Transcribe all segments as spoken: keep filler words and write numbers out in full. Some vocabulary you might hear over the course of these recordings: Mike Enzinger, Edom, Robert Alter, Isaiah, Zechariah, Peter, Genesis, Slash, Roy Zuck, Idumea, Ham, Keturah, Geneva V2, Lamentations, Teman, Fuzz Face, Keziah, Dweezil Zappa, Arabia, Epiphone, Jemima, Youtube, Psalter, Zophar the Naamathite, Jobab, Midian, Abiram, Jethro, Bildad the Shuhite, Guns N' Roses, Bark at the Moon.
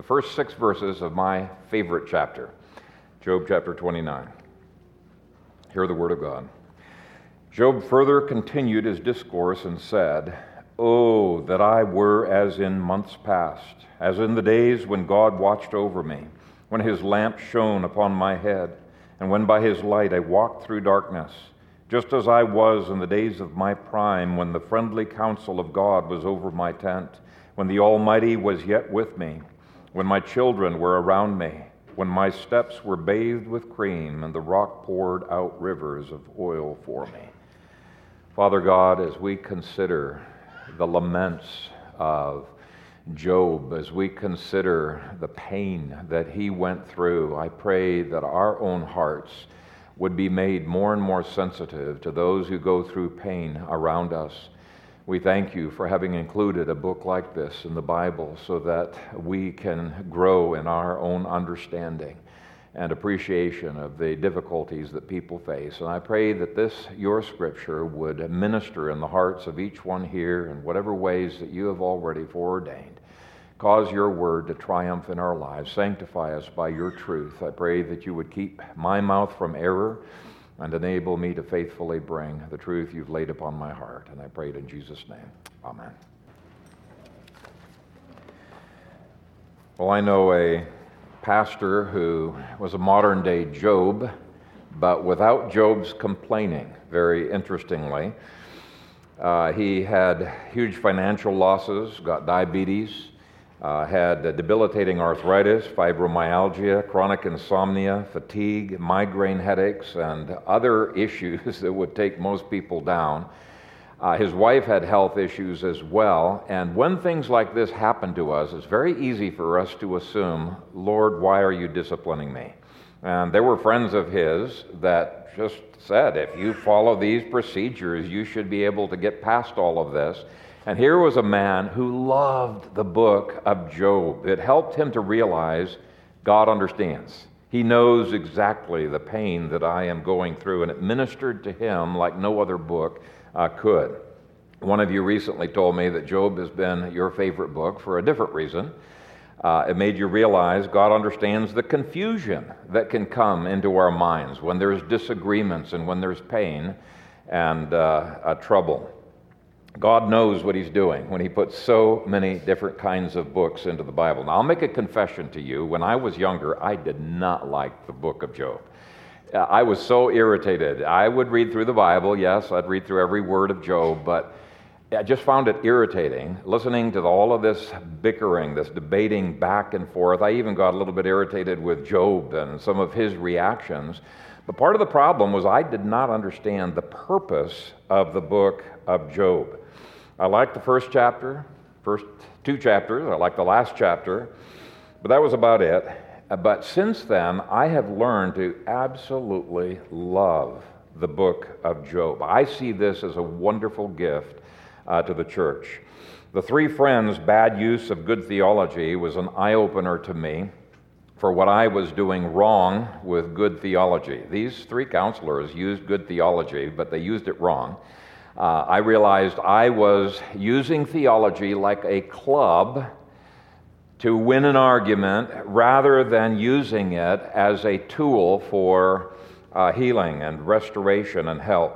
the first six verses of my favorite chapter, Job chapter twenty-nine. Hear the word of God. Job further continued his discourse and said, "Oh, that I were as in months past, as in the days when God watched over me, when his lamp shone upon my head, and when by his light I walked through darkness, just as I was in the days of my prime, when the friendly counsel of God was over my tent, when the Almighty was yet with me, when my children were around me, when my steps were bathed with cream, and the rock poured out rivers of oil for me." Father God, as we consider the laments of Job, as we consider the pain that he went through, I pray that our own hearts would be made more and more sensitive to those who go through pain around us. We thank you for having included a book like this in the Bible so that we can grow in our own understanding and appreciation of the difficulties that people face. And I pray that this, your scripture, would minister in the hearts of each one here in whatever ways that you have already foreordained. Cause your word to triumph in our lives. Sanctify us by your truth. I pray that you would keep my mouth from error and enable me to faithfully bring the truth you've laid upon my heart. And I pray it in Jesus' name. Amen. Well, I know a pastor who was a modern-day Job, but without Job's complaining, very interestingly. Uh, he had huge financial losses, got diabetes, Uh, had uh, debilitating arthritis, fibromyalgia, chronic insomnia, fatigue, migraine headaches, and other issues that would take most people down. Uh, his wife had health issues as well, and when things like this happen to us, it's very easy for us to assume, "Lord, why are you disciplining me?" And there were friends of his that just said, "If you follow these procedures, you should be able to get past all of this." And here was a man who loved the book of Job. It helped him to realize God understands. He knows exactly the pain that I am going through, and it ministered to him like no other book uh, could. One of you recently told me that Job has been your favorite book for a different reason. Uh, it made you realize God understands the confusion that can come into our minds when there's disagreements and when there's pain and uh, uh, trouble. God knows what he's doing when he puts so many different kinds of books into the Bible. Now, I'll make a confession to you. When I was younger, I did not like the book of Job. I was so irritated. I would read through the Bible. Yes, I'd read through every word of Job, but I just found it irritating listening to all of this bickering, this debating back and forth. I even got a little bit irritated with Job and some of his reactions. But part of the problem was I did not understand the purpose of the book of Job. I liked the first chapter, first two chapters. I liked the last chapter, but that was about it. But since then, I have learned to absolutely love the book of Job. I see this as a wonderful gift uh, to the church. The Three Friends' Bad Use of Good Theology was an eye-opener to me for what I was doing wrong with good theology. These three counselors used good theology, but they used it wrong. Uh, I realized I was using theology like a club to win an argument rather than using it as a tool for uh, healing and restoration and help.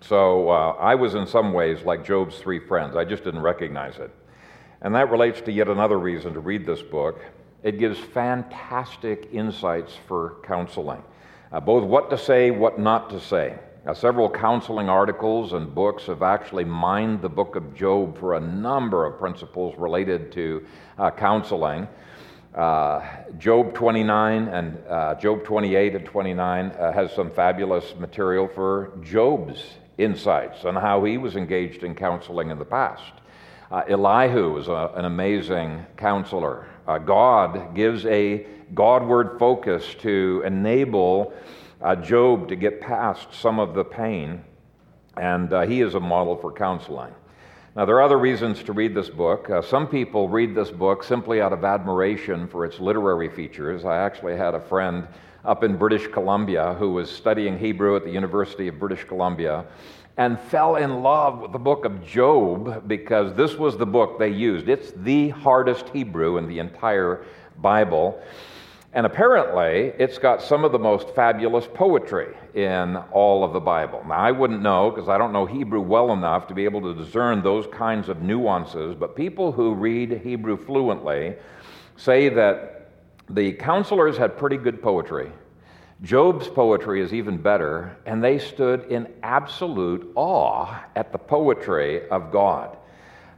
So uh, I was in some ways like Job's three friends. I just didn't recognize it. And that relates to yet another reason to read this book. It gives fantastic insights for counseling, uh, both what to say, what not to say. Now, several counseling articles and books have actually mined the book of Job for a number of principles related to uh, counseling. Uh, Job twenty-nine and uh, Job twenty-eight and twenty-nine uh, has some fabulous material for Job's insights on how he was engaged in counseling in the past. Uh, Elihu is a, an amazing counselor. Uh, God gives a Godward focus to enable Uh, Job to get past some of the pain, and uh, he is a model for counseling. Now, there are other reasons to read this book. Uh, some people read this book simply out of admiration for its literary features. I actually had a friend up in British Columbia who was studying Hebrew at the University of British Columbia, and fell in love with the book of Job because this was the book they used. It's the hardest Hebrew in the entire Bible. And apparently, it's got some of the most fabulous poetry in all of the Bible. Now, I wouldn't know, because I don't know Hebrew well enough to be able to discern those kinds of nuances, but people who read Hebrew fluently say that the counselors had pretty good poetry. Job's poetry is even better, and they stood in absolute awe at the poetry of God.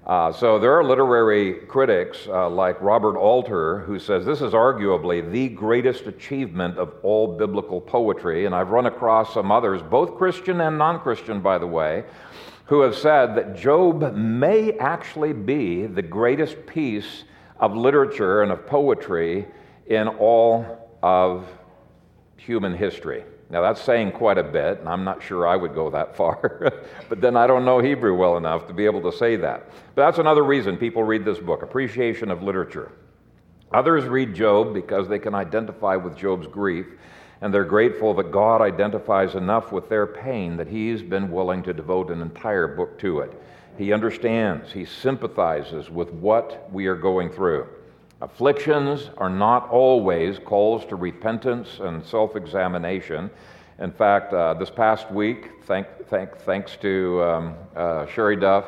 Uh, so there are literary critics uh, like Robert Alter who says this is arguably the greatest achievement of all biblical poetry, and I've run across some others, both Christian and non-Christian, by the way, who have said that Job may actually be the greatest piece of literature and of poetry in all of human history. Now, that's saying quite a bit, and I'm not sure I would go that far. But then I don't know Hebrew well enough to be able to say that. But that's another reason people read this book, appreciation of literature. Others read Job because they can identify with Job's grief, and they're grateful that God identifies enough with their pain that he's been willing to devote an entire book to it. He understands, he sympathizes with what we are going through. Afflictions are not always calls to repentance and self-examination. In fact, uh, this past week, thank, thank, thanks to um, uh, Sherry Duff,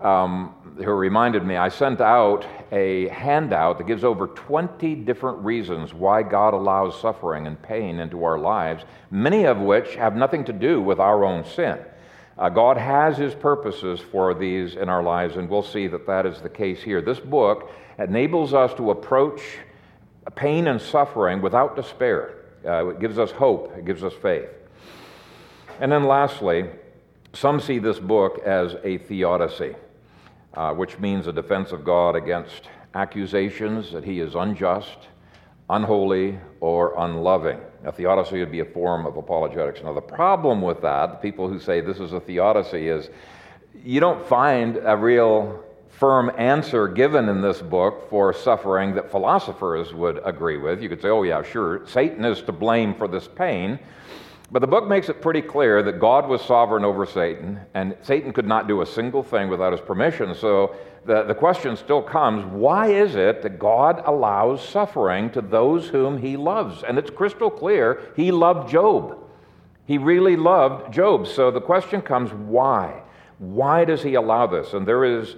um, who reminded me, I sent out a handout that gives over twenty different reasons why God allows suffering and pain into our lives, many of which have nothing to do with our own sin. Uh, God has his purposes for these in our lives, and we'll see that that is the case here. This book enables us to approach pain and suffering without despair. Uh, it gives us hope. It gives us faith. And then lastly, some see this book as a theodicy, uh, which means a defense of God against accusations that he is unjust, unholy, or unloving. A theodicy would be a form of apologetics. Now, the problem with that, the people who say this is a theodicy, is you don't find a real firm answer given in this book for suffering that philosophers would agree with. You could say, oh yeah, sure, Satan is to blame for this pain. But the book makes it pretty clear that God was sovereign over Satan, and Satan could not do a single thing without his permission. So the, the question still comes, why is it that God allows suffering to those whom he loves? And it's crystal clear, he loved Job. He really loved Job. So the question comes, why? Why does he allow this? And there is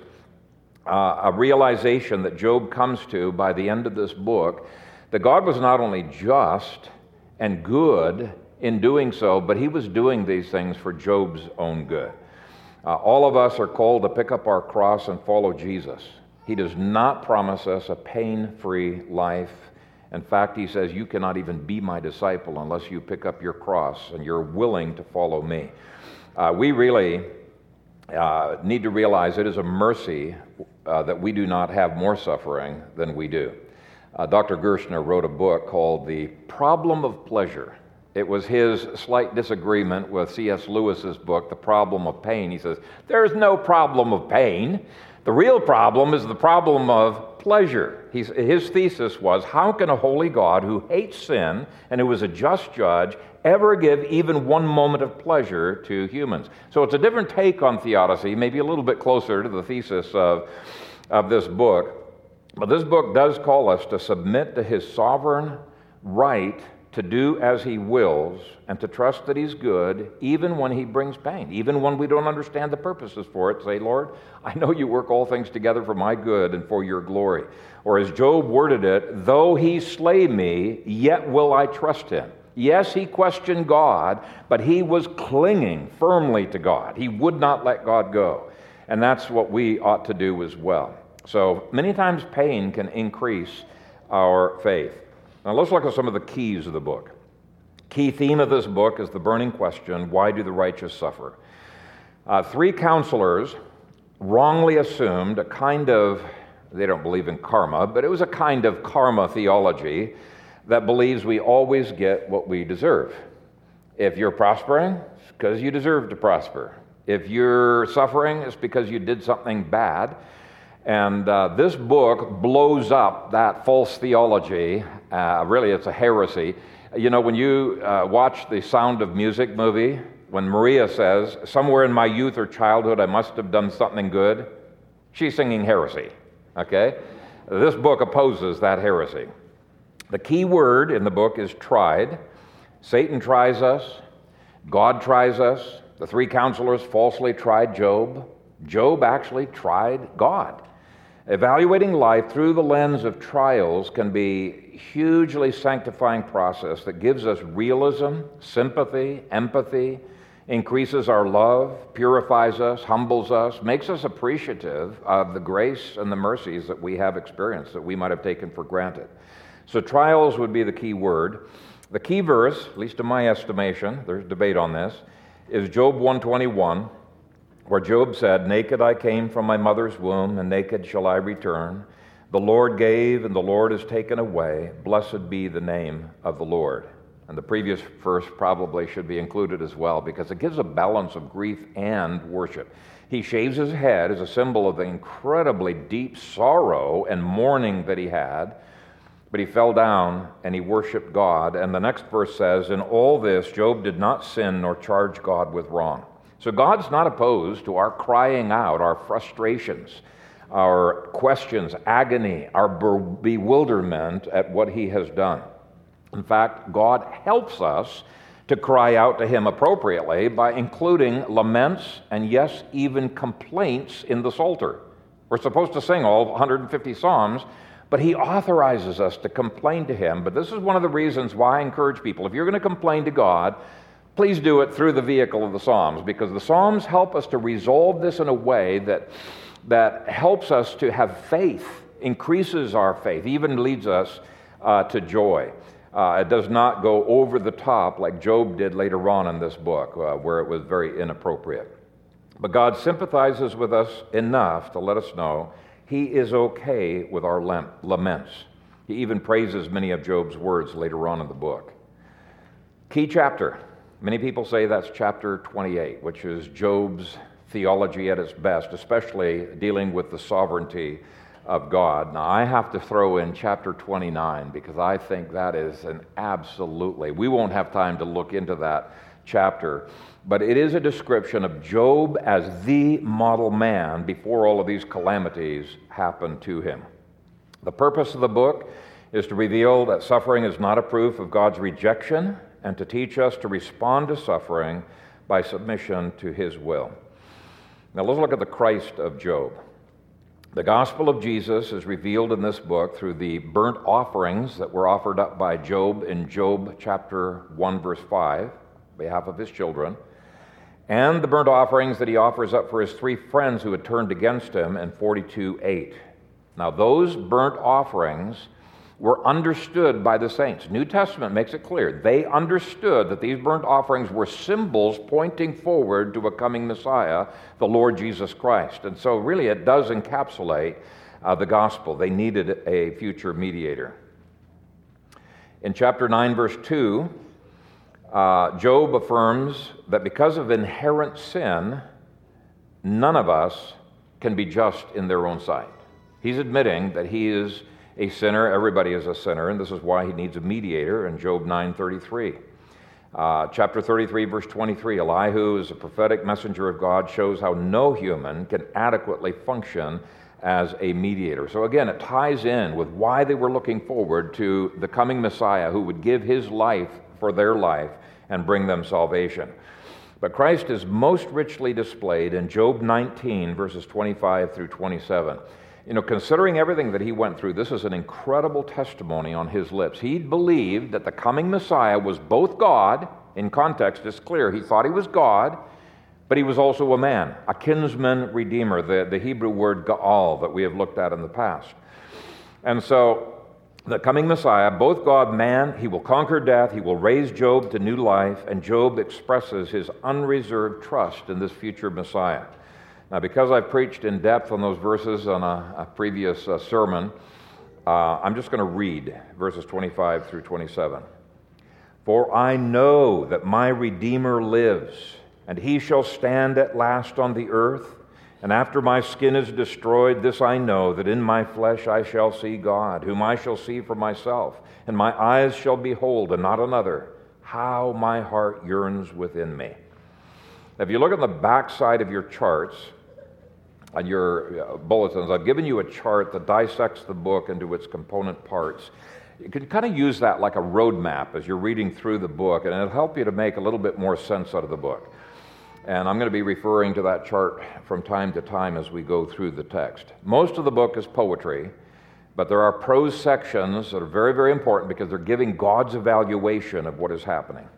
uh, a realization that Job comes to by the end of this book, that God was not only just and good in doing so, but he was doing these things for Job's own good. Uh, all of us are called to pick up our cross and follow Jesus. He does not promise us a pain-free life. In fact, he says, you cannot even be my disciple unless you pick up your cross and you're willing to follow me. Uh, we really uh, need to realize it is a mercy uh, that we do not have more suffering than we do. Uh, Doctor Gerstner wrote a book called The Problem of Pleasure. It was his slight disagreement with C S Lewis's book, The Problem of Pain. He says, there's no problem of pain. The real problem is the problem of pleasure. He's, his thesis was, how can a holy God who hates sin and who is a just judge ever give even one moment of pleasure to humans? So it's a different take on theodicy, maybe a little bit closer to the thesis of, of this book. But this book does call us to submit to his sovereign right to do as he wills, and to trust that he's good, even when he brings pain, even when we don't understand the purposes for it. Say, Lord, I know you work all things together for my good and for your glory. Or as Job worded it, though he slay me, yet will I trust him. Yes, he questioned God, but he was clinging firmly to God. He would not let God go. And that's what we ought to do as well. So many times pain can increase our faith. Now let's look at some of the keys of the book. Key theme of this book is the burning question, why do the righteous suffer? Uh, three counselors wrongly assumed a kind of, they don't believe in karma, but it was a kind of karma theology that believes we always get what we deserve. If you're prospering, it's because you deserve to prosper. If you're suffering, it's because you did something bad. And uh, this book blows up that false theology. Uh, really, it's a heresy. You know, when you uh, watch the Sound of Music movie, when Maria says, somewhere in my youth or childhood I must have done something good, she's singing heresy, okay? This book opposes that heresy. The key word in the book is tried. Satan tries us. God tries us. The three counselors falsely tried Job. Job actually tried God. Evaluating life through the lens of trials can be a hugely sanctifying process that gives us realism, sympathy, empathy, increases our love, purifies us, humbles us, makes us appreciative of the grace and the mercies that we have experienced that we might have taken for granted. So trials would be the key word. The key verse, at least in my estimation, there's debate on this, is Job one twenty-one. Where Job said, naked I came from my mother's womb, and naked shall I return. The Lord gave, and the Lord has taken away. Blessed be the name of the Lord. And the previous verse probably should be included as well, because it gives a balance of grief and worship. He shaves his head as a symbol of the incredibly deep sorrow and mourning that he had, but he fell down and he worshiped God. And the next verse says, in all this Job did not sin nor charge God with wrong. So God's not opposed to our crying out, our frustrations, our questions, agony, our bewilderment at what he has done. In fact, God helps us to cry out to him appropriately by including laments and, yes, even complaints in the Psalter. We're supposed to sing all one hundred fifty Psalms, but he authorizes us to complain to him. But this is one of the reasons why I encourage people, if you're going to complain to God, please do it through the vehicle of the Psalms, because the Psalms help us to resolve this in a way that, that helps us to have faith, increases our faith, even leads us uh, to joy. Uh, it does not go over the top like Job did later on in this book, uh, where it was very inappropriate. But God sympathizes with us enough to let us know he is okay with our laments. He even praises many of Job's words later on in the book. Key chapter. Many people say that's chapter twenty-eight, which is Job's theology at its best, especially dealing with the sovereignty of God. Now, I have to throw in chapter twenty-nine because I think that is an absolutely, we won't have time to look into that chapter, but it is a description of Job as the model man before all of these calamities happened to him. The purpose of the book is to reveal that suffering is not a proof of God's rejection, and to teach us to respond to suffering by submission to his will. Now let's look at the Christ of Job. The gospel of Jesus is revealed in this book through the burnt offerings that were offered up by Job in Job chapter one, verse five, on behalf of his children, and the burnt offerings that he offers up for his three friends who had turned against him in forty-two eight. Now those burnt offerings were understood by the saints. New Testament makes it clear. They understood that these burnt offerings were symbols pointing forward to a coming Messiah, the Lord Jesus Christ. And so really it does encapsulate uh, the gospel. They needed a future mediator. In chapter nine, verse two, uh, Job affirms that because of inherent sin, none of us can be just in their own sight. He's admitting that he is a sinner. Everybody is a sinner, and this is why he needs a mediator in Job nine thirty-three. Uh, chapter thirty-three, verse twenty-three, Elihu is a prophetic messenger of God, shows how no human can adequately function as a mediator. So again, it ties in with why they were looking forward to the coming Messiah who would give his life for their life and bring them salvation. But Christ is most richly displayed in Job nineteen, verses twenty-five through twenty-seven. You know, considering everything that he went through, this is an incredible testimony on his lips. He believed that the coming Messiah was both God. In context, it's clear. He thought he was God, but he was also a man, a kinsman redeemer, the, the Hebrew word ga'al that we have looked at in the past. And so the coming Messiah, both God, man, he will conquer death, he will raise Job to new life, and Job expresses his unreserved trust in this future Messiah. Now, because I've preached in depth on those verses on a, a previous uh, sermon, uh, I'm just going to read verses twenty-five through twenty-seven. For I know that my Redeemer lives, and he shall stand at last on the earth. And after my skin is destroyed, this I know, that in my flesh I shall see God, whom I shall see for myself. And my eyes shall behold, and not another, how my heart yearns within me. Now, if you look on the back side of your charts and your bulletins, I've given you a chart that dissects the book into its component parts. You can kind of use that like a road map as you're reading through the book, and it'll help you to make a little bit more sense out of the book. And I'm going to be referring to that chart from time to time as we go through the text. Most of the book is poetry, but there are prose sections that are very, very important because they're giving God's evaluation of what is happening.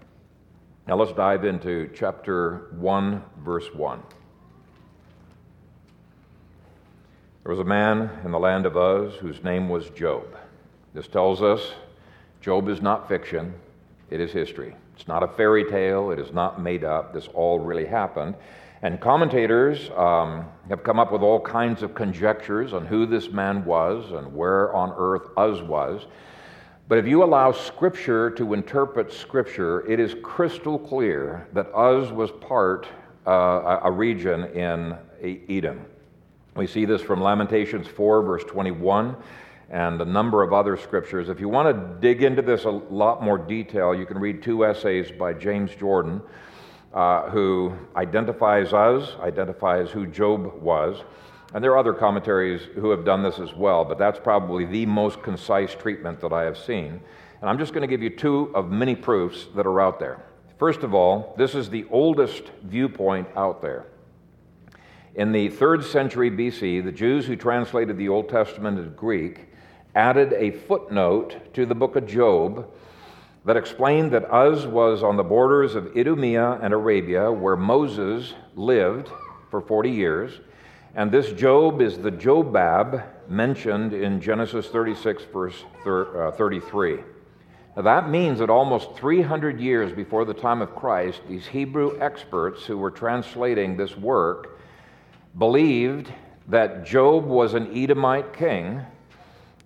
Now let's dive into chapter one, verse one. There was a man in the land of Uz whose name was Job. This tells us Job is not fiction, it is history. It's not a fairy tale, it is not made up, this all really happened. And commentators um, have come up with all kinds of conjectures on who this man was and where on earth Uz was. But if you allow Scripture to interpret Scripture, it is crystal clear that Uz was part uh, a region in Edom. We see this from Lamentations four, verse twenty-one. And a number of other scriptures. If you want to dig into this a lot more detail, you can read two essays by James Jordan, uh, who identifies us, identifies who Job was, and there are other commentaries who have done this as well, but that's probably the most concise treatment that I have seen. And I'm just going to give you two of many proofs that are out there. First of all, this is the oldest viewpoint out there. In the third century B C, the Jews who translated the Old Testament into Greek added a footnote to the book of Job that explained that Uz was on the borders of Idumea and Arabia, where Moses lived for forty years, and this Job is the Jobab mentioned in Genesis thirty-six, verse thirty-three. Now that means that almost three hundred years before the time of Christ, these Hebrew experts who were translating this work believed that Job was an Edomite king,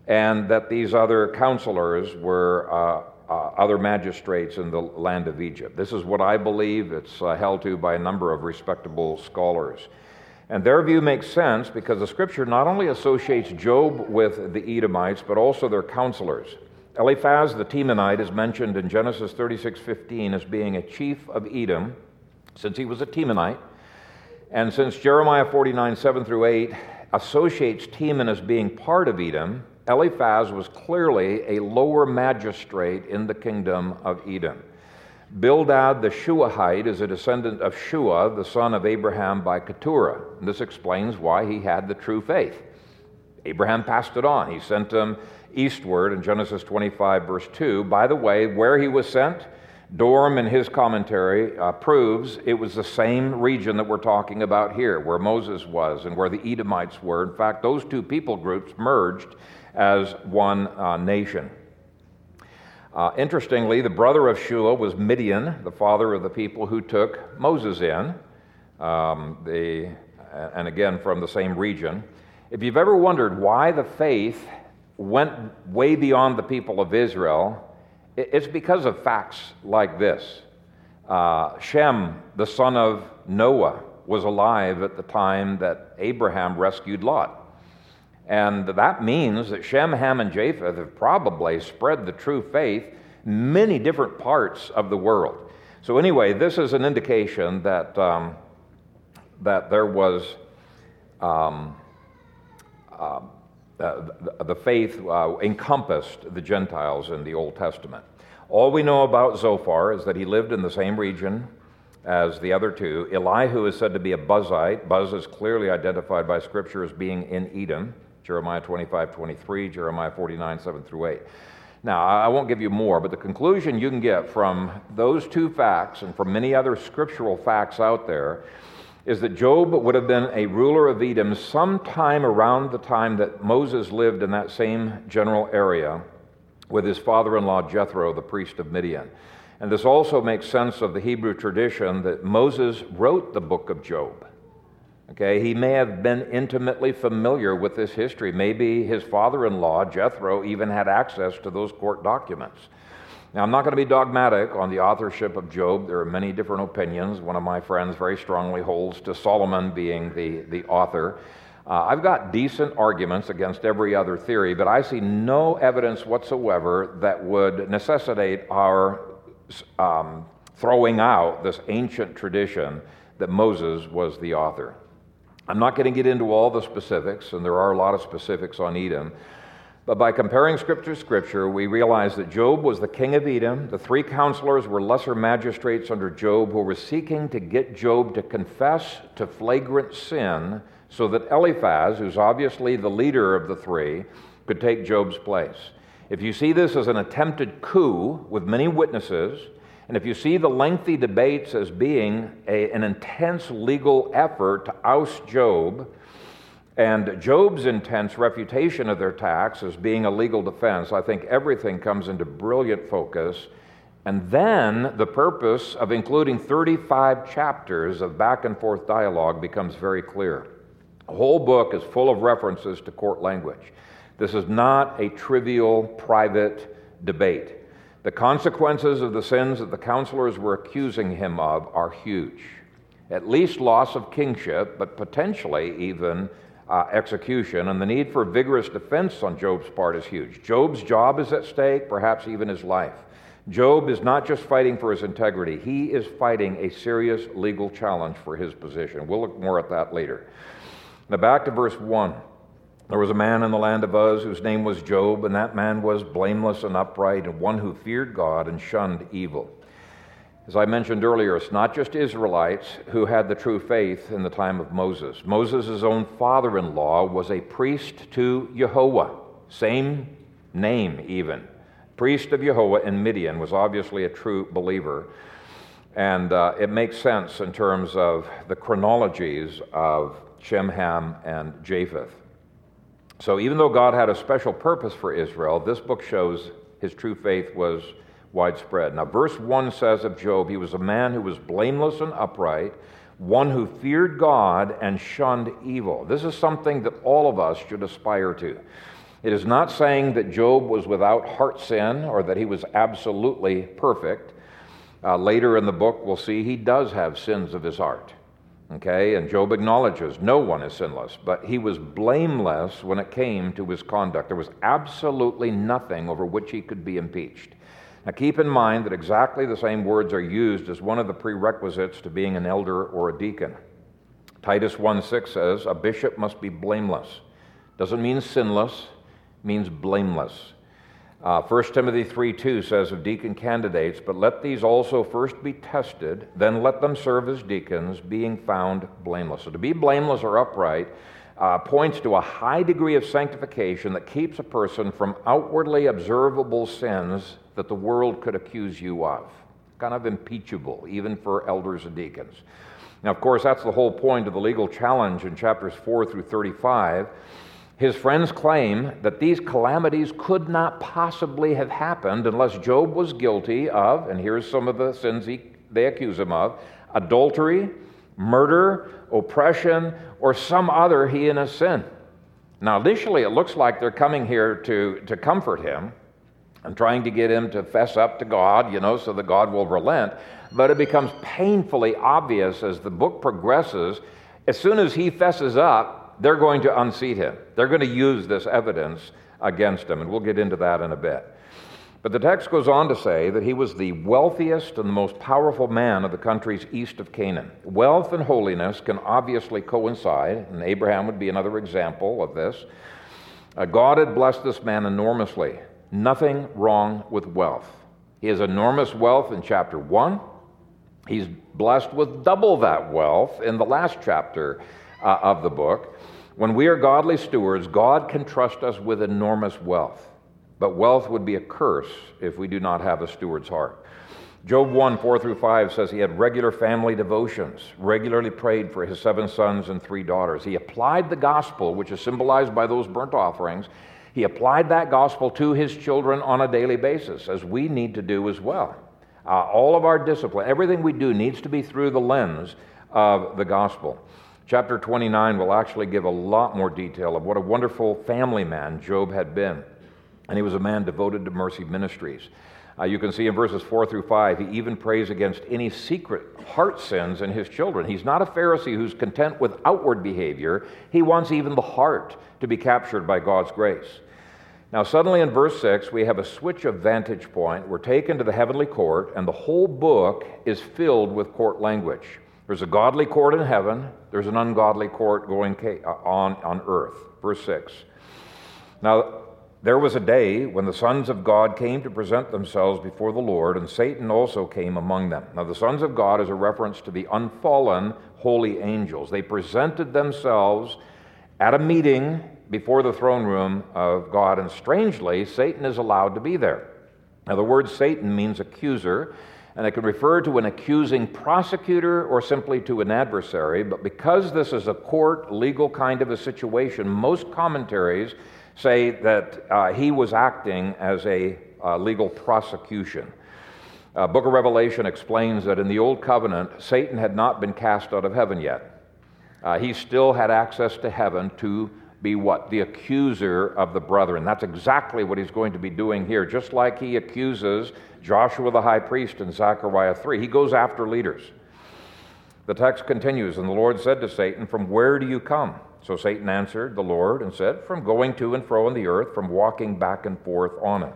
and that these other counselors were uh, uh, other magistrates in the land of Egypt. This is what I believe. It's uh, held to by a number of respectable scholars. And their view makes sense because the Scripture not only associates Job with the Edomites, but also their counselors. Eliphaz the Temanite is mentioned in Genesis thirty-six fifteen as being a chief of Edom, since he was a Temanite. And since Jeremiah forty-nine, seven through eight associates Teman as being part of Edom, Eliphaz was clearly a lower magistrate in the kingdom of Edom. Bildad the Shuhite is a descendant of Shua, the son of Abraham by Keturah. And this explains why he had the true faith. Abraham passed it on. He sent him eastward in Genesis twenty-five, verse two. By the way, where he was sent, Dorm in his commentary uh, proves it was the same region that we're talking about here, where Moses was and where the Edomites were. In fact, those two people groups merged as one uh, nation. Uh, interestingly, the brother of Shua was Midian, the father of the people who took Moses in, um, the, and again from the same region. If you've ever wondered why the faith went way beyond the people of Israel, it's because of facts like this. Uh, Shem, the son of Noah, was alive at the time that Abraham rescued Lot. And that means that Shem, Ham, and Japheth have probably spread the true faith in many different parts of the world. So anyway, this is an indication that um, that there was um, uh, Uh, the, the faith uh, encompassed the Gentiles in the Old Testament. All we know about Zophar is that he lived in the same region as the other two. Elihu is said to be a Buzite. Buz is clearly identified by Scripture as being in Edom, Jeremiah twenty-five twenty-three, Jeremiah forty-nine, seven through eight. Now, I won't give you more, but the conclusion you can get from those two facts and from many other scriptural facts out there is that Job would have been a ruler of Edom sometime around the time that Moses lived in that same general area with his father-in-law Jethro, the priest of Midian. And this also makes sense of the Hebrew tradition that Moses wrote the book of Job. Okay, he may have been intimately familiar with this history. Maybe his father-in-law, Jethro, even had access to those court documents. Now, I'm not going to be dogmatic on the authorship of Job. There are many different opinions. One of my friends very strongly holds to Solomon being the, the author. Uh, I've got decent arguments against every other theory, but I see no evidence whatsoever that would necessitate our um, throwing out this ancient tradition that Moses was the author. I'm not going to get into all the specifics, and there are a lot of specifics on Edom, but by comparing Scripture to Scripture, we realize that Job was the king of Edom. The three counselors were lesser magistrates under Job who were seeking to get Job to confess to flagrant sin so that Eliphaz, who's obviously the leader of the three, could take Job's place. If you see this as an attempted coup with many witnesses, and if you see the lengthy debates as being a, an intense legal effort to oust Job, and Job's intense refutation of their attacks as being a legal defense, I think everything comes into brilliant focus. And then the purpose of including thirty-five chapters of back and forth dialogue becomes very clear. The whole book is full of references to court language. This is not a trivial private debate. The consequences of the sins that the counselors were accusing him of are huge. At least loss of kingship, but potentially even uh, execution, and the need for vigorous defense on Job's part is huge. Job's job is at stake, perhaps even his life. Job is not just fighting for his integrity, he is fighting a serious legal challenge for his position. We'll look more at that later. Now back to verse one. There was a man in the land of Uz whose name was Job, and that man was blameless and upright, and one who feared God and shunned evil. As I mentioned earlier, it's not just Israelites who had the true faith in the time of Moses. Moses' own father-in-law was a priest to Yehovah, same name even. Priest of Yehovah in Midian, was obviously a true believer. And uh, it makes sense in terms of the chronologies of Shem, Ham, and Japheth. So even though God had a special purpose for Israel, this book shows his true faith was widespread. Now, verse one says of Job, he was a man who was blameless and upright, one who feared God and shunned evil. This is something that all of us should aspire to. It is not saying that Job was without heart sin or that he was absolutely perfect. Uh, later in the book, we'll see he does have sins of his heart. Okay, and Job acknowledges no one is sinless, but he was blameless when it came to his conduct. There was absolutely nothing over which he could be impeached. Now keep in mind that exactly the same words are used as one of the prerequisites to being an elder or a deacon. Titus one six says, a bishop must be blameless. Doesn't mean sinless, means blameless. Uh, First Timothy three two says of deacon candidates, but let these also first be tested, then let them serve as deacons, being found blameless. So to be blameless or upright uh, points to a high degree of sanctification that keeps a person from outwardly observable sins that the world could accuse you of. Kind of impeachable, even for elders and deacons. Now, of course, that's the whole point of the legal challenge in chapters four through thirty-five. His friends claim that these calamities could not possibly have happened unless Job was guilty of, and here's some of the sins he, they accuse him of, adultery, murder, oppression, or some other heinous sin. Now, initially, it looks like they're coming here to, to comfort him and trying to get him to fess up to God, you know, so that God will relent. But it becomes painfully obvious as the book progresses, as soon as he fesses up, they're going to unseat him. They're going to use this evidence against him, and we'll get into that in a bit. But the text goes on to say that he was the wealthiest and the most powerful man of the countries east of Canaan. Wealth and holiness can obviously coincide, and Abraham would be another example of this. Uh, God had blessed this man enormously. Nothing wrong with wealth. He has enormous wealth in chapter one. He's blessed with double that wealth in the last chapter Uh, of the book. When we are godly stewards, God can trust us with enormous wealth. But wealth would be a curse if we do not have a steward's heart. Job one, four through five says he had regular family devotions, regularly prayed for his seven sons and three daughters. He applied the gospel, which is symbolized by those burnt offerings. He applied that gospel to his children on a daily basis, as we need to do as well. Uh, all of our discipline, everything we do needs to be through the lens of the gospel. Chapter twenty-nine will actually give a lot more detail of what a wonderful family man Job had been. And he was a man devoted to mercy ministries. Uh, you can see in verses four through five, he even prays against any secret heart sins in his children. He's not a Pharisee who's content with outward behavior. He wants even the heart to be captured by God's grace. Now suddenly in verse six, we have a switch of vantage point. We're taken to the heavenly court, and the whole book is filled with court language. There's a godly court in heaven. There's an ungodly court going on on earth. Verse six. Now, there was a day when the sons of God came to present themselves before the Lord, and Satan also came among them. Now, the sons of God is a reference to the unfallen holy angels. They presented themselves at a meeting before the throne room of God, and strangely, Satan is allowed to be there. Now, the word Satan means accuser, and it can refer to an accusing prosecutor or simply to an adversary, but because this is a court, legal kind of a situation, most commentaries say that uh, he was acting as a uh, legal prosecution. Uh, Book of Revelation explains that in the Old Covenant, Satan had not been cast out of heaven yet. Uh, he still had access to heaven to be what? The accuser of the brethren. That's exactly what he's going to be doing here, just like he accuses Joshua the high priest in Zechariah three. He goes after leaders. The text continues, and the Lord said to Satan, "From where do you come?" So Satan answered the Lord and said, "From going to and fro on the earth, from walking back and forth on it."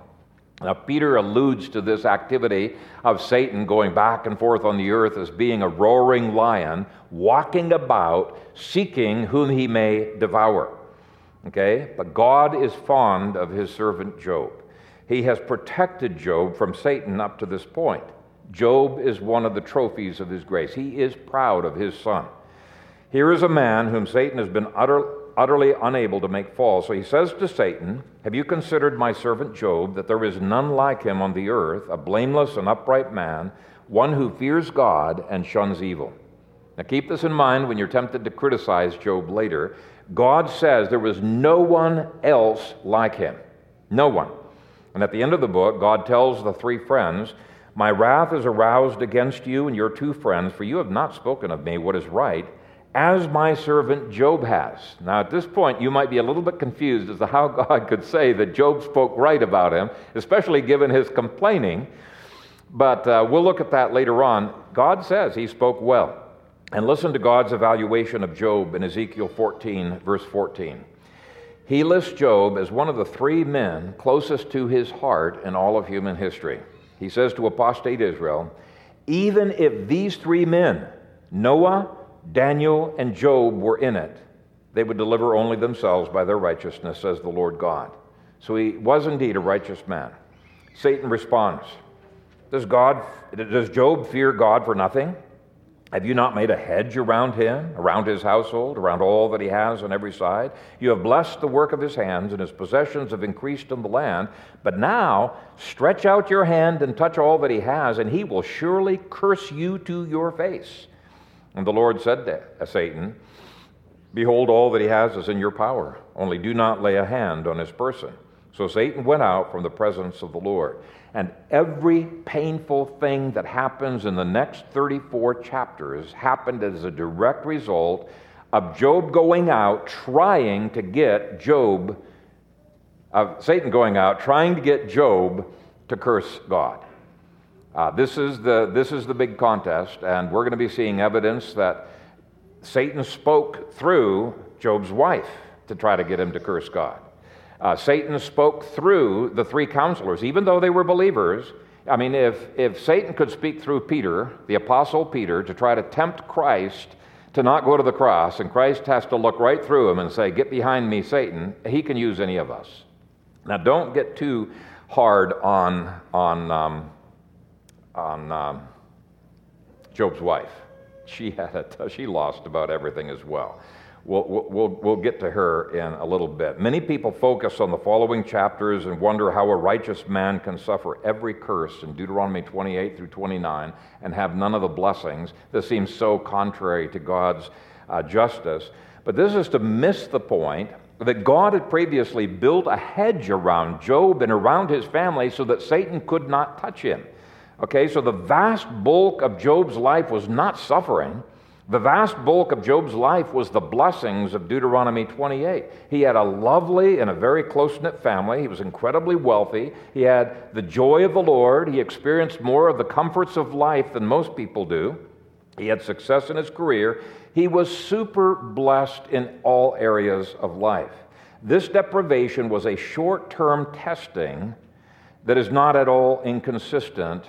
Now, Peter alludes to this activity of Satan going back and forth on the earth as being a roaring lion, walking about, seeking whom he may devour. Okay? But God is fond of his servant Job. He has protected Job from Satan up to this point. Job is one of the trophies of his grace. He is proud of his son. Here is a man whom Satan has been utter, utterly unable to make fall. So he says to Satan, "Have you considered my servant Job, that there is none like him on the earth, a blameless and upright man, one who fears God and shuns evil?" Now keep this in mind when you're tempted to criticize Job later. God says there was no one else like him. No one. And at the end of the book, God tells the three friends, "My wrath is aroused against you and your two friends, for you have not spoken of me what is right, as my servant Job has." Now at this point, you might be a little bit confused as to how God could say that Job spoke right about him, especially given his complaining. But uh, we'll look at that later on. God says he spoke well. And listen to God's evaluation of Job in Ezekiel fourteen, verse fourteen. He lists Job as one of the three men closest to his heart in all of human history. He says to apostate Israel, "Even if these three men, Noah, Daniel, and Job, were in it, they would deliver only themselves by their righteousness, says the Lord God." So he was indeed a righteous man. Satan responds, Does God, does Job fear God for nothing? Have you not made a hedge around him, around his household, around all that he has on every side? You have blessed the work of his hands, and his possessions have increased in the land. But now stretch out your hand and touch all that he has, and he will surely curse you to your face. And the Lord said to Satan, "Behold, all that he has is in your power. Only do not lay a hand on his person." So Satan went out from the presence of the Lord. And every painful thing that happens in the next thirty-four chapters happened as a direct result of Job going out, trying to get Job, of Satan going out, trying to get Job to curse God. Uh, this is the, this is the big contest, and we're going to be seeing evidence that Satan spoke through Job's wife to try to get him to curse God. Uh, Satan spoke through the three counselors, even though they were believers. I mean, if, if Satan could speak through Peter, the apostle Peter, to try to tempt Christ to not go to the cross, and Christ has to look right through him and say, "Get behind me, Satan," he can use any of us. Now, don't get too hard on, on, um, on um, Job's wife. She had a t- she lost about everything as well. We'll, we'll, we'll get to her in a little bit. Many people focus on the following chapters and wonder how a righteous man can suffer every curse in Deuteronomy twenty-eight through twenty-nine and have none of the blessings. This seems so contrary to God's uh, justice. But this is to miss the point that God had previously built a hedge around Job and around his family so that Satan could not touch him. Okay, so the vast bulk of Job's life was not suffering. The vast bulk of Job's life was the blessings of Deuteronomy twenty-eight. He had a lovely and a very close-knit family. He was incredibly wealthy. He had the joy of the Lord. He experienced more of the comforts of life than most people do. He had success in his career. He was super blessed in all areas of life. This deprivation was a short-term testing that is not at all inconsistent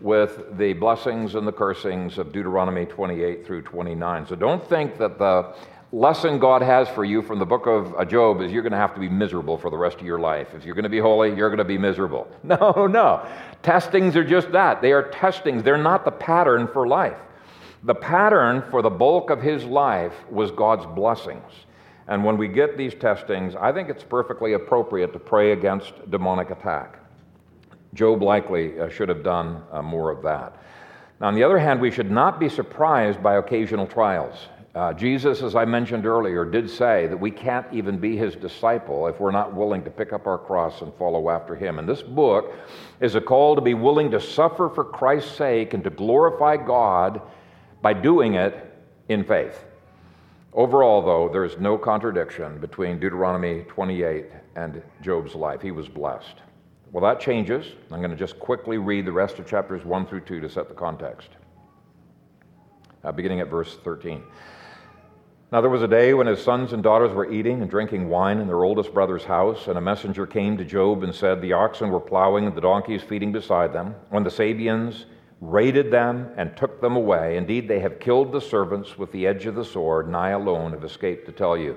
with the blessings and the cursings of Deuteronomy twenty-eight through twenty-nine. So don't think that the lesson God has for you from the book of Job is you're going to have to be miserable for the rest of your life. If you're going to be holy, you're going to be miserable. No, no. Testings are just that. They are testings. They're not the pattern for life. The pattern for the bulk of his life was God's blessings. And when we get these testings, I think it's perfectly appropriate to pray against demonic attack. Job likely should have done more of that. Now, on the other hand, we should not be surprised by occasional trials. Uh, Jesus, as I mentioned earlier, did say that we can't even be his disciple if we're not willing to pick up our cross and follow after him. And this book is a call to be willing to suffer for Christ's sake and to glorify God by doing it in faith. Overall, though, there is no contradiction between Deuteronomy twenty-eight and Job's life. He was blessed. Well, that changes. I'm going to just quickly read the rest of chapters one through two to set the context. Uh, beginning at verse thirteen. Now there was a day when his sons and daughters were eating and drinking wine in their oldest brother's house, and a messenger came to Job and said, the oxen were plowing and the donkeys feeding beside them, when the Sabians raided them and took them away. Indeed, they have killed the servants with the edge of the sword, and I alone have escaped to tell you.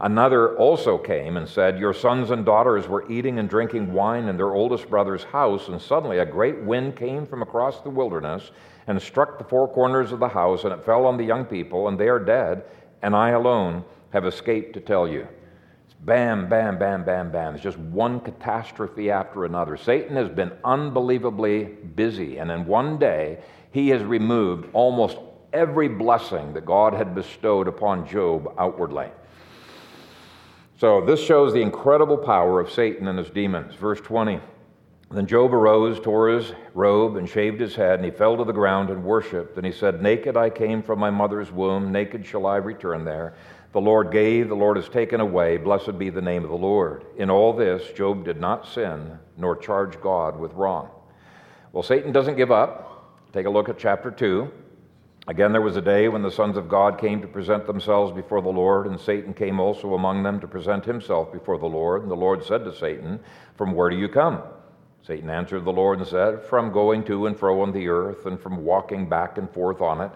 another also came and said, your sons and daughters were eating and drinking wine in their oldest brother's house, and suddenly a great wind came from across the wilderness and struck the four corners of the house, and it fell on the young people, and they are dead, and I alone have escaped to tell you. Bam, bam, bam, bam, bam. It's just one catastrophe after another. Satan has been unbelievably busy, and in one day, he has removed almost every blessing that God had bestowed upon Job outwardly. So this shows the incredible power of Satan and his demons. Verse twenty, then Job arose, tore his robe, and shaved his head, and he fell to the ground and worshipped. And he said, naked I came from my mother's womb, naked shall I return there. The Lord gave, the Lord has taken away, blessed be the name of the Lord. In all this, Job did not sin, nor charge God with wrong. Well, Satan doesn't give up. Take a look at chapter two. Again, there was a day when the sons of God came to present themselves before the Lord, and Satan came also among them to present himself before the Lord. And the Lord said to Satan, from where do you come? Satan answered the Lord and said, from going to and fro on the earth, and from walking back and forth on it.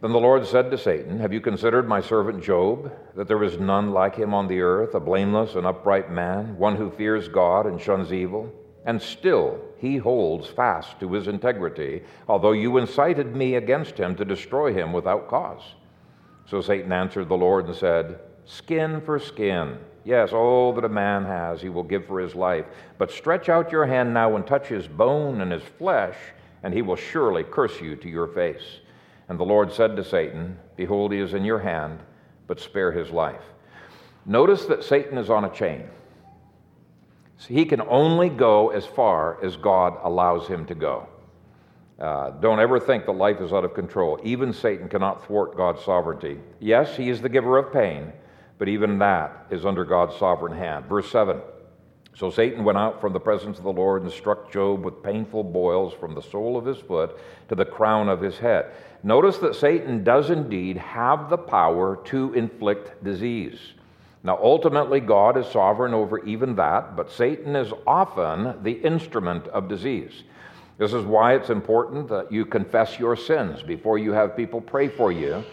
Then the Lord said to Satan, have you considered my servant Job, that there is none like him on the earth, a blameless and upright man, one who fears God and shuns evil? And still he holds fast to his integrity, although you incited me against him to destroy him without cause. So Satan answered the Lord and said, skin for skin. Yes, all that a man has he will give for his life. But stretch out your hand now and touch his bone and his flesh, and he will surely curse you to your face. And the Lord said to Satan, behold, he is in your hand, but spare his life. Notice that Satan is on a chain. So he can only go as far as God allows him to go. Uh, don't ever think that life is out of control. Even Satan cannot thwart God's sovereignty. Yes, he is the giver of pain, but even that is under God's sovereign hand. Verse seven. So Satan went out from the presence of the Lord and struck Job with painful boils from the sole of his foot to the crown of his head. Notice that Satan does indeed have the power to inflict disease. Now, ultimately, God is sovereign over even that, but Satan is often the instrument of disease. This is why it's important that you confess your sins before you have people pray for you,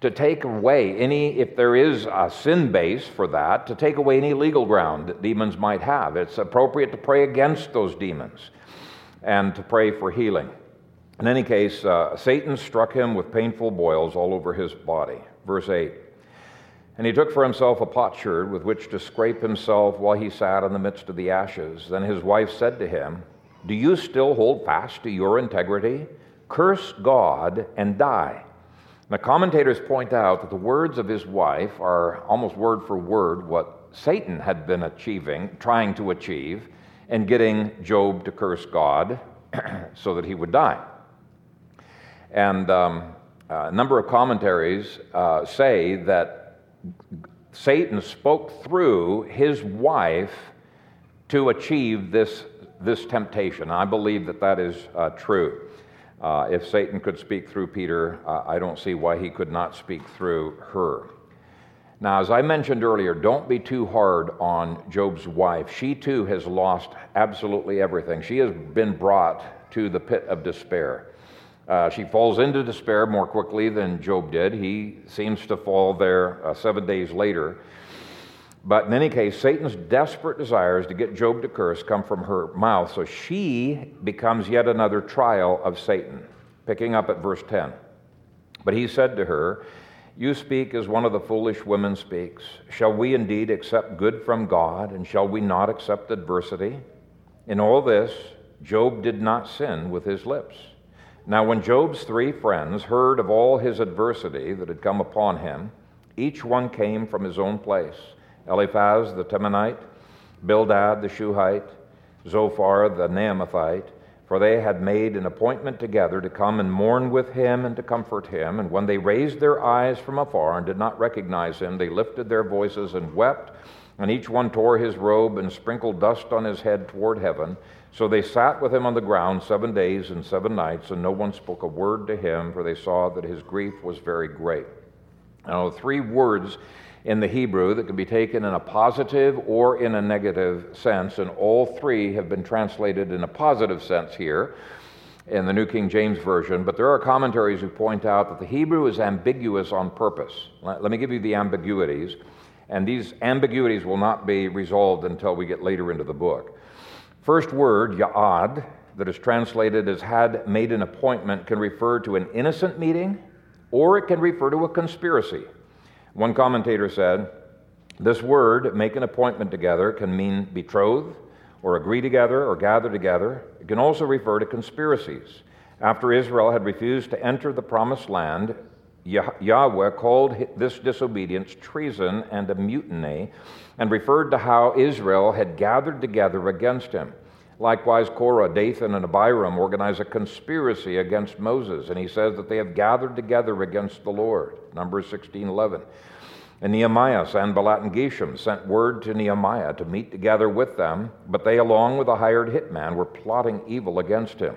to take away any, if there is a sin base for that, to take away any legal ground that demons might have. It's appropriate to pray against those demons and to pray for healing. In any case, uh, Satan struck him with painful boils all over his body. Verse eight, and he took for himself a potsherd with which to scrape himself while he sat in the midst of the ashes. Then his wife said to him, do you still hold fast to your integrity? Curse God and die. Now, commentators point out that the words of his wife are almost word for word what Satan had been achieving, trying to achieve, and getting Job to curse God so that he would die. And um, a number of commentaries uh, say that Satan spoke through his wife to achieve this, this temptation. I believe that that is uh, true. Uh, if Satan could speak through Peter, uh, I don't see why he could not speak through her. Now, as I mentioned earlier, don't be too hard on Job's wife. She too has lost absolutely everything. She has been brought to the pit of despair. Uh, she falls into despair more quickly than Job did. He seems to fall there uh, seven days later. But in any case, Satan's desperate desires to get Job to curse come from her mouth, so she becomes yet another trial of Satan. Picking up at verse ten. But he said to her, "You speak as one of the foolish women speaks. Shall we indeed accept good from God, and shall we not accept adversity? In all this, Job did not sin with his lips." Now when Job's three friends heard of all his adversity that had come upon him, each one came from his own place, Eliphaz the Temanite, Bildad the Shuhite, Zophar the Naamathite, for they had made an appointment together to come and mourn with him and to comfort him. And when they raised their eyes from afar and did not recognize him, they lifted their voices and wept, and each one tore his robe and sprinkled dust on his head toward heaven. So they sat with him on the ground seven days and seven nights, and no one spoke a word to him, for they saw that his grief was very great. Now, three words in the Hebrew that can be taken in a positive or in a negative sense, and all three have been translated in a positive sense here in the New King James Version, but there are commentaries who point out that the Hebrew is ambiguous on purpose. Let me give you the ambiguities, and these ambiguities will not be resolved until we get later into the book. First word, ya'ad, that is translated as had made an appointment, can refer to an innocent meeting, or it can refer to a conspiracy. One commentator said, this word, make an appointment together, can mean betroth, or agree together, or gather together. It can also refer to conspiracies. After Israel had refused to enter the promised land, Yahweh called this disobedience treason and a mutiny, and referred to how Israel had gathered together against him. Likewise, Korah, Dathan, and Abiram organize a conspiracy against Moses, and he says that they have gathered together against the Lord. Numbers sixteen eleven. And Nehemiah, Sanballat, and Geshem sent word to Nehemiah to meet together with them, but they, along with a hired hitman, were plotting evil against him.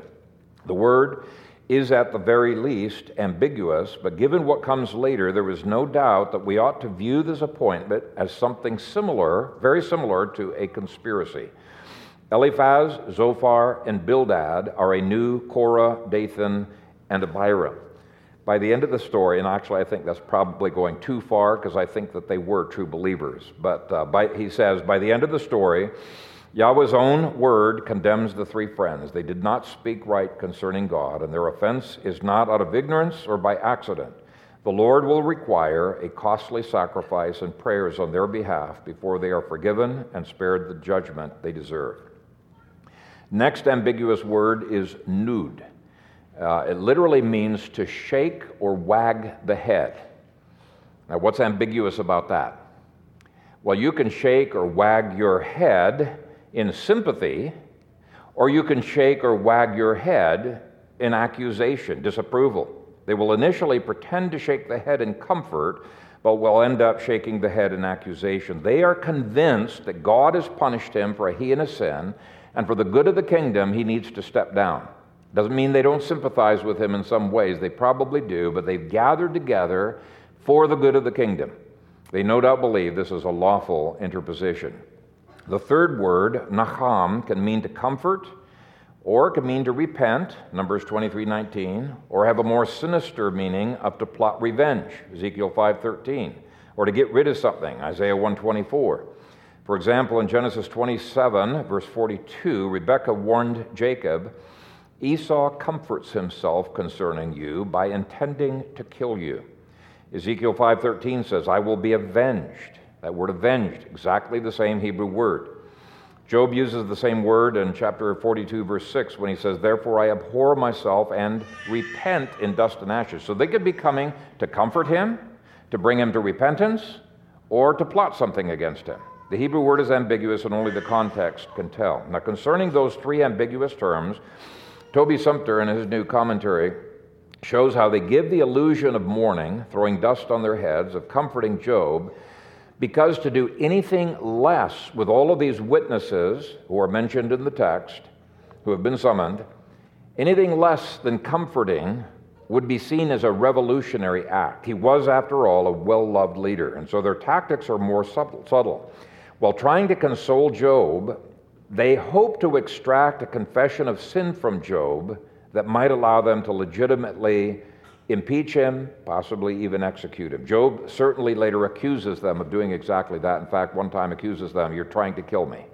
The word is at the very least ambiguous, but given what comes later, there is no doubt that we ought to view this appointment as something similar, very similar to a conspiracy. Eliphaz, Zophar, and Bildad are a new Korah, Dathan, and Abiram. By the end of the story, and actually I think that's probably going too far because I think that they were true believers, but uh, by, he says, by the end of the story, Yahweh's own word condemns the three friends. They did not speak right concerning God, and their offense is not out of ignorance or by accident. The Lord will require a costly sacrifice and prayers on their behalf before they are forgiven and spared the judgment they deserve. Next ambiguous word is nude. Uh, it literally means to shake or wag the head. Now, what's ambiguous about that? Well, you can shake or wag your head in sympathy, or you can shake or wag your head in accusation, disapproval. They will initially pretend to shake the head in comfort, but will end up shaking the head in accusation. They are convinced that God has punished him for a heinous sin, and for the good of the kingdom, he needs to step down. Doesn't mean they don't sympathize with him in some ways. They probably do, but they've gathered together for the good of the kingdom. They no doubt believe this is a lawful interposition. The third word, nacham, can mean to comfort, or it can mean to repent, Numbers twenty-three nineteen, or have a more sinister meaning of to plot revenge, Ezekiel five thirteen, or to get rid of something, Isaiah one twenty-four. For example, in Genesis twenty-seven, verse forty-two, Rebekah warned Jacob, "Esau comforts himself concerning you by intending to kill you." Ezekiel five thirteen says, "I will be avenged." That word avenged, exactly the same Hebrew word. Job uses the same word in chapter forty-two, verse six, when he says, "Therefore I abhor myself and repent in dust and ashes." So they could be coming to comfort him, to bring him to repentance, or to plot something against him. The Hebrew word is ambiguous, and only the context can tell. Now, concerning those three ambiguous terms, Toby Sumpter, in his new commentary, shows how they give the illusion of mourning, throwing dust on their heads, of comforting Job, because to do anything less with all of these witnesses who are mentioned in the text, who have been summoned, anything less than comforting would be seen as a revolutionary act. He was, after all, a well-loved leader, and so their tactics are more subtle. While trying to console Job, they hope to extract a confession of sin from Job that might allow them to legitimately impeach him, possibly even execute him. Job certainly later accuses them of doing exactly that. In fact, one time accuses them, "You're trying to kill me."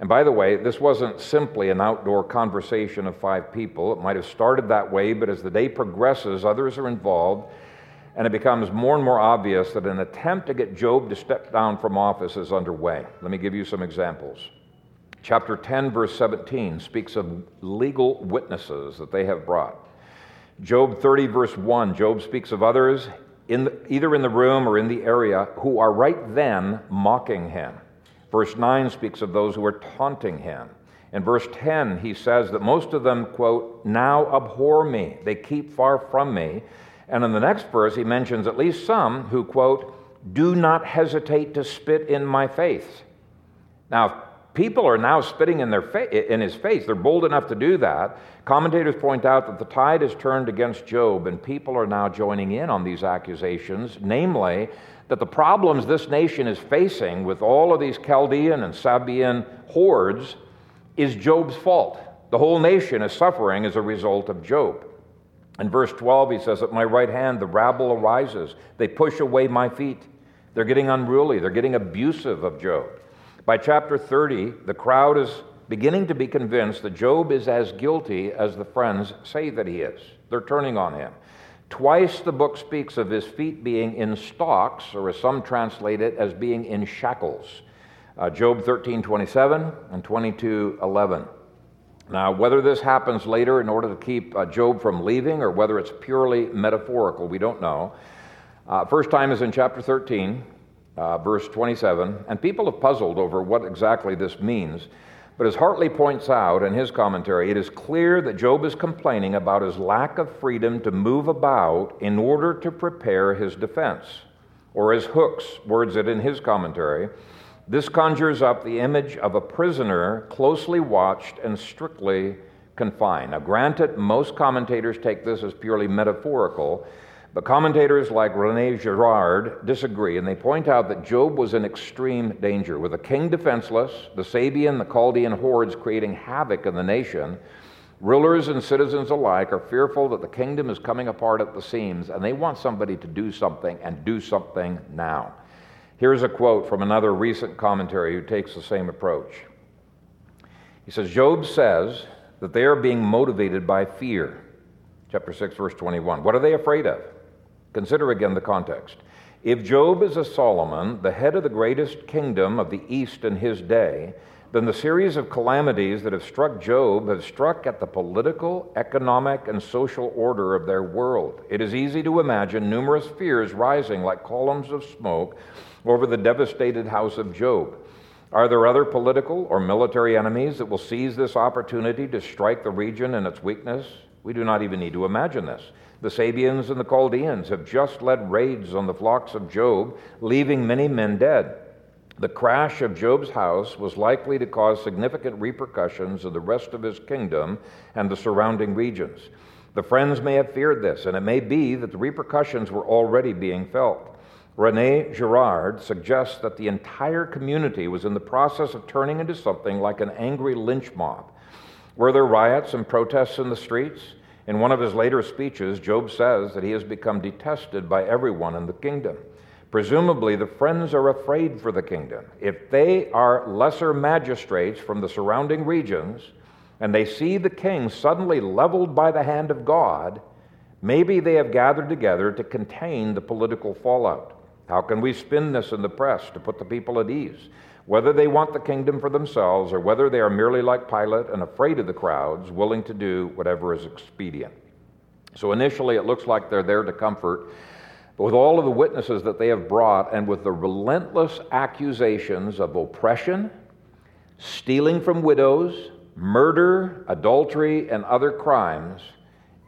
And by the way, this wasn't simply an outdoor conversation of five people. It might have started that way, but as the day progresses, others are involved, and it becomes more and more obvious that an attempt to get Job to step down from office is underway. Let me give you some examples. Chapter ten, verse seventeen, speaks of legal witnesses that they have brought. Job thirty, verse one, Job speaks of others, in the, either in the room or in the area, who are right then mocking him. Verse nine speaks of those who are taunting him. In verse ten, he says that most of them, quote, "now abhor me, they keep far from me." And in the next verse, he mentions at least some who, quote, "do not hesitate to spit in my face." Now, people are now spitting in, their fa- in his face. They're bold enough to do that. Commentators point out that the tide has turned against Job, and people are now joining in on these accusations, namely that the problems this nation is facing with all of these Chaldean and Sabean hordes is Job's fault. The whole nation is suffering as a result of Job. In verse twelve, he says, "At my right hand the rabble arises. They push away my feet." They're getting unruly. They're getting abusive of Job. By chapter thirty, the crowd is beginning to be convinced that Job is as guilty as the friends say that he is. They're turning on him. Twice the book speaks of his feet being in stocks, or as some translate it, as being in shackles. Uh, Job thirteen twenty-seven and twenty-two eleven. Now, whether this happens later in order to keep uh, Job from leaving, or whether it's purely metaphorical, we don't know. Uh, first time is in chapter thirteen, uh, verse twenty-seven, and people have puzzled over what exactly this means. But as Hartley points out in his commentary, it is clear that Job is complaining about his lack of freedom to move about in order to prepare his defense. Or as Hooks words it in his commentary, this conjures up the image of a prisoner closely watched and strictly confined. Now granted, most commentators take this as purely metaphorical, but commentators like René Girard disagree, and they point out that Job was in extreme danger, with the king defenseless, the Sabean, the Chaldean hordes creating havoc in the nation. Rulers and citizens alike are fearful that the kingdom is coming apart at the seams, and they want somebody to do something, and do something now. Here's a quote from another recent commentary who takes the same approach. He says, Job says that they are being motivated by fear. Chapter six, verse twenty-one. What are they afraid of? Consider again the context. If Job is a Solomon, the head of the greatest kingdom of the East in his day, then the series of calamities that have struck Job have struck at the political, economic, and social order of their world. It is easy to imagine numerous fears rising like columns of smoke over the devastated house of Job. Are there other political or military enemies that will seize this opportunity to strike the region in its weakness? We do not even need to imagine this. The Sabeans and the Chaldeans have just led raids on the flocks of Job, leaving many men dead. The crash of Job's house was likely to cause significant repercussions in the rest of his kingdom and the surrounding regions. The friends may have feared this, and it may be that the repercussions were already being felt. René Girard suggests that the entire community was in the process of turning into something like an angry lynch mob. Were there riots and protests in the streets? In one of his later speeches, Job says that he has become detested by everyone in the kingdom. Presumably, the friends are afraid for the kingdom. If they are lesser magistrates from the surrounding regions, and they see the king suddenly leveled by the hand of God, maybe they have gathered together to contain the political fallout. How can we spin this in the press to put the people at ease? Whether they want the kingdom for themselves or whether they are merely like Pilate and afraid of the crowds, willing to do whatever is expedient. So initially it looks like they're there to comfort, but with all of the witnesses that they have brought and with the relentless accusations of oppression, stealing from widows, murder, adultery, and other crimes,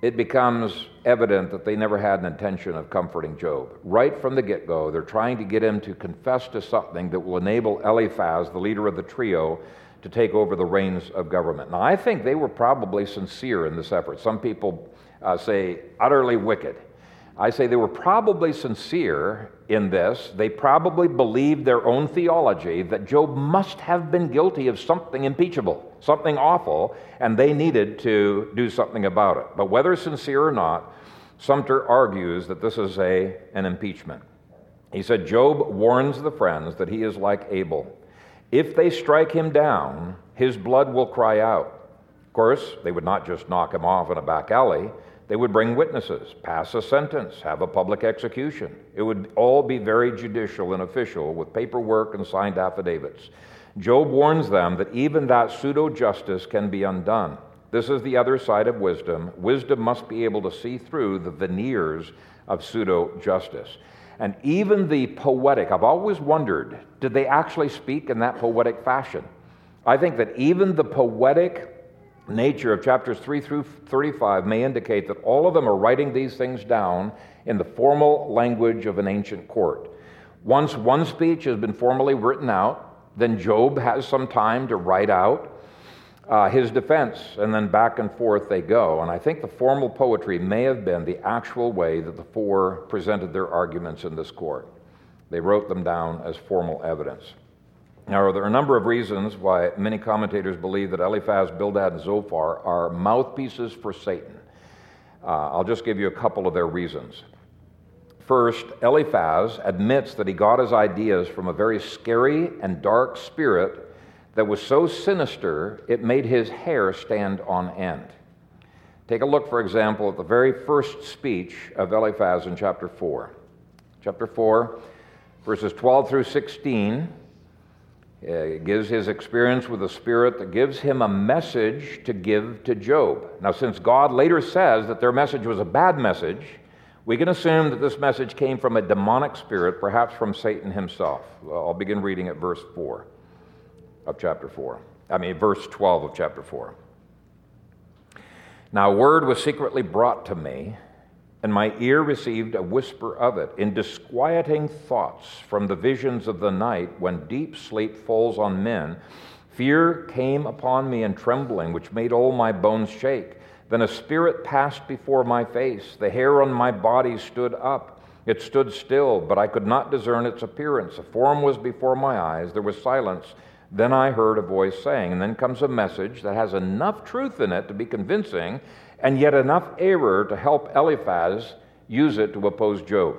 it becomes evident that they never had an intention of comforting Job. Right from the get-go, they're trying to get him to confess to something that will enable Eliphaz, the leader of the trio, to take over the reins of government. Now, I think they were probably sincere in this effort. Some people uh, say utterly wicked. I say they were probably sincere in this. They probably believed their own theology that Job must have been guilty of something impeachable, something awful, and they needed to do something about it. But whether sincere or not, Sumter argues that this is a, an impeachment. He said, Job warns the friends that he is like Abel. If they strike him down, his blood will cry out. Of course, they would not just knock him off in a back alley. They would bring witnesses, pass a sentence, have a public execution. It would all be very judicial and official with paperwork and signed affidavits. Job warns them that even that pseudo-justice can be undone. This is the other side of wisdom. Wisdom must be able to see through the veneers of pseudo-justice. And even the poetic, I've always wondered, did they actually speak in that poetic fashion? I think that even the poetic nature of chapters three through thirty-five may indicate that all of them are writing these things down in the formal language of an ancient court. Once one speech has been formally written out, then Job has some time to write out Uh, his defense, and then back and forth they go. And I think the formal poetry may have been the actual way that the four presented their arguments in this court. They wrote them down as formal evidence. Now, there are a number of reasons why many commentators believe that Eliphaz, Bildad, and Zophar are mouthpieces for Satan. Uh, I'll just give you a couple of their reasons. First, Eliphaz admits that he got his ideas from a very scary and dark spirit that was so sinister it made his hair stand on end. Take a look, for example, at the very first speech of Eliphaz in chapter four. Chapter four, verses twelve through sixteen, it gives his experience with a spirit that gives him a message to give to Job. Now, since God later says that their message was a bad message, we can assume that this message came from a demonic spirit, perhaps from Satan himself. I'll begin reading at verse four. Of chapter four. I mean, verse twelve of chapter four. Now, word was secretly brought to me, and my ear received a whisper of it in disquieting thoughts from the visions of the night when deep sleep falls on men. Fear came upon me and trembling, which made all my bones shake. Then a spirit passed before my face. The hair on my body stood up. It stood still, but I could not discern its appearance. A form was before my eyes. There was silence. Then I heard a voice saying, and then comes a message that has enough truth in it to be convincing, and yet enough error to help Eliphaz use it to oppose Job.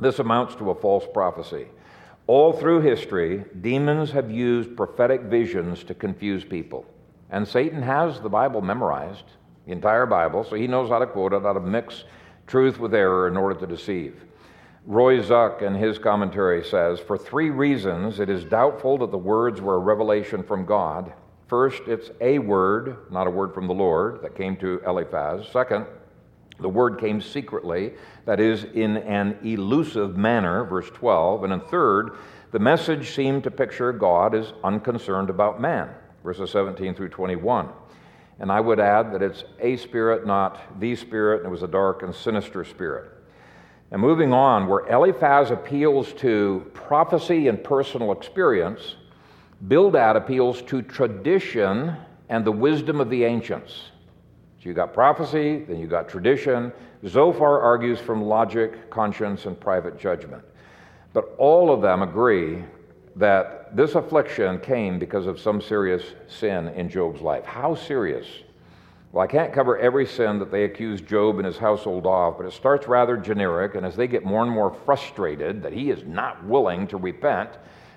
This amounts to a false prophecy. All through history, demons have used prophetic visions to confuse people. And Satan has the Bible memorized, the entire Bible, so he knows how to quote it, how to mix truth with error in order to deceive. Roy Zuck, in his commentary, says, for three reasons, it is doubtful that the words were a revelation from God. First, it's a word, not a word from the Lord, that came to Eliphaz. Second, the word came secretly, that is, in an elusive manner, verse twelve. And in third, the message seemed to picture God as unconcerned about man, verses seventeen through twenty-one. And I would add that it's a spirit, not the spirit, and it was a dark and sinister spirit. And moving on, where Eliphaz appeals to prophecy and personal experience, Bildad appeals to tradition and the wisdom of the ancients. So you got prophecy, then you got tradition. Zophar argues from logic, conscience, and private judgment. But all of them agree that this affliction came because of some serious sin in Job's life. How serious? Well, I can't cover every sin that they accuse Job and his household of, but it starts rather generic, and as they get more and more frustrated that he is not willing to repent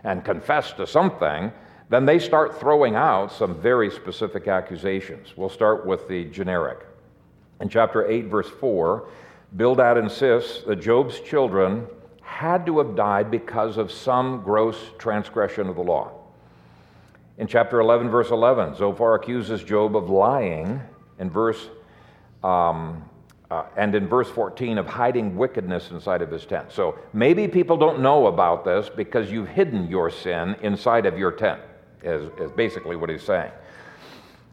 and confess to something, then they start throwing out some very specific accusations. We'll start with the generic. In chapter eight, verse four, Bildad insists that Job's children had to have died because of some gross transgression of the law. In chapter eleven, verse eleven, Zophar accuses Job of lying. In verse, um, uh, and in verse fourteen, of hiding wickedness inside of his tent. So maybe people don't know about this because you've hidden your sin inside of your tent, is, is basically what he's saying.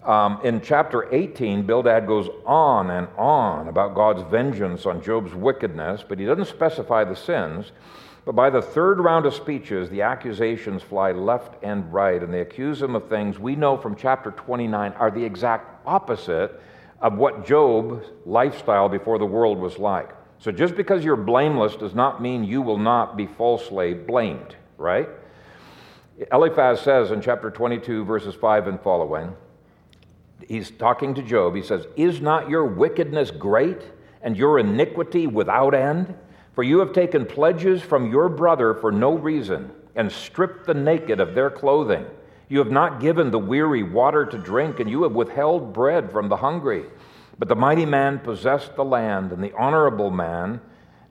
Um, in chapter eighteen, Bildad goes on and on about God's vengeance on Job's wickedness, but he doesn't specify the sins. But by the third round of speeches, the accusations fly left and right, and they accuse him of things we know from chapter twenty-nine are the exact opposite of what Job's lifestyle before the world was like. So just because you're blameless does not mean you will not be falsely blamed, right? Eliphaz says in chapter twenty-two, verses five and following, he's talking to Job, he says, "Is not your wickedness great, and your iniquity without end? For you have taken pledges from your brother for no reason, and stripped the naked of their clothing. You have not given the weary water to drink, and you have withheld bread from the hungry. But the mighty man possessed the land, and the honorable man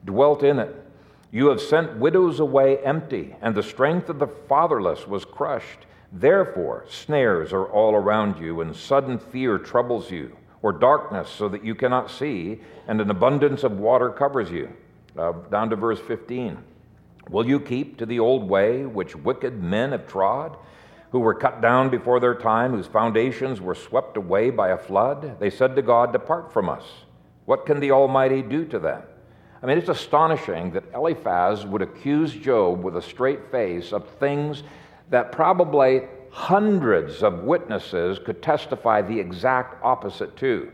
dwelt in it. You have sent widows away empty, and the strength of the fatherless was crushed. Therefore, snares are all around you, and sudden fear troubles you, or darkness so that you cannot see, and an abundance of water covers you." Uh, down to verse fifteen. "Will you keep to the old way which wicked men have trod, who were cut down before their time, whose foundations were swept away by a flood? They said to God, 'Depart from us.' What can the Almighty do to them?" I mean, it's astonishing that Eliphaz would accuse Job with a straight face of things that probably hundreds of witnesses could testify the exact opposite to.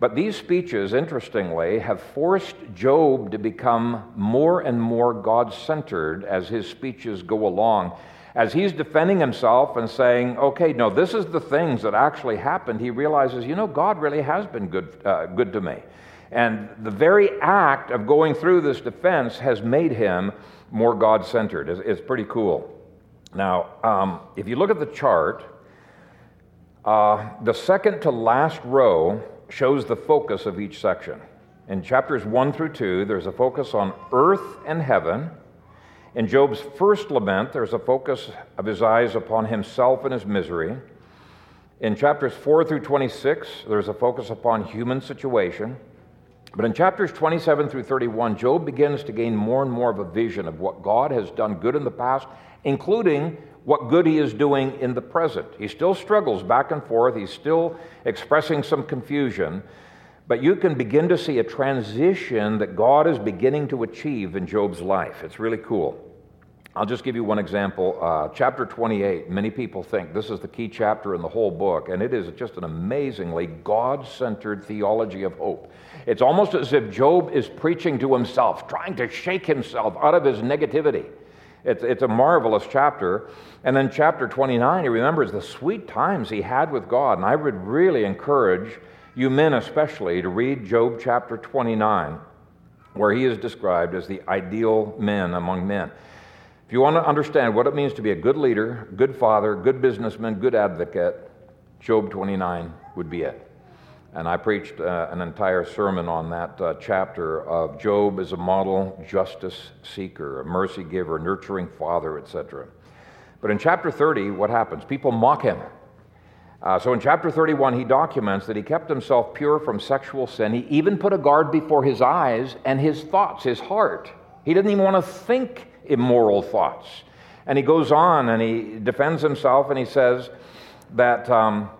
But these speeches, interestingly, have forced Job to become more and more God-centered as his speeches go along. As he's defending himself and saying, okay, no, this is the things that actually happened, he realizes, you know, God really has been good, uh, good to me. And the very act of going through this defense has made him more God-centered. It's, it's pretty cool. Now, um, if you look at the chart, uh, the second to last row shows the focus of each section. In chapters one through two, there's a focus on earth and heaven. In Job's first lament, there's a focus of his eyes upon himself and his misery. In chapters four through twenty-six, there's a focus upon human situation. But in chapters twenty-seven through thirty-one, Job begins to gain more and more of a vision of what God has done good in the past, including what good he is doing in the present. He still struggles back and forth. He's still expressing some confusion. But you can begin to see a transition that God is beginning to achieve in Job's life. It's really cool. I'll just give you one example. Uh, chapter twenty-eight, many people think this is the key chapter in the whole book, and it is just an amazingly God-centered theology of hope. It's almost as if Job is preaching to himself, trying to shake himself out of his negativity. It's, it's a marvelous chapter. And then chapter twenty-nine, he remembers the sweet times he had with God, and I would really encourage you men especially to read Job chapter twenty-nine, where he is described as the ideal man among men. If you want to understand what it means to be a good leader, good father, good businessman, good advocate, Job twenty-nine would be it. And I preached uh, an entire sermon on that uh, chapter of Job as a model justice seeker, a mercy giver, nurturing father, et cetera. But in chapter thirty, what happens? People mock him. Uh, so in chapter thirty-one, he documents that he kept himself pure from sexual sin. He even put a guard before his eyes and his thoughts, his heart. He didn't even want to think immoral thoughts. And he goes on and he defends himself and he says that um,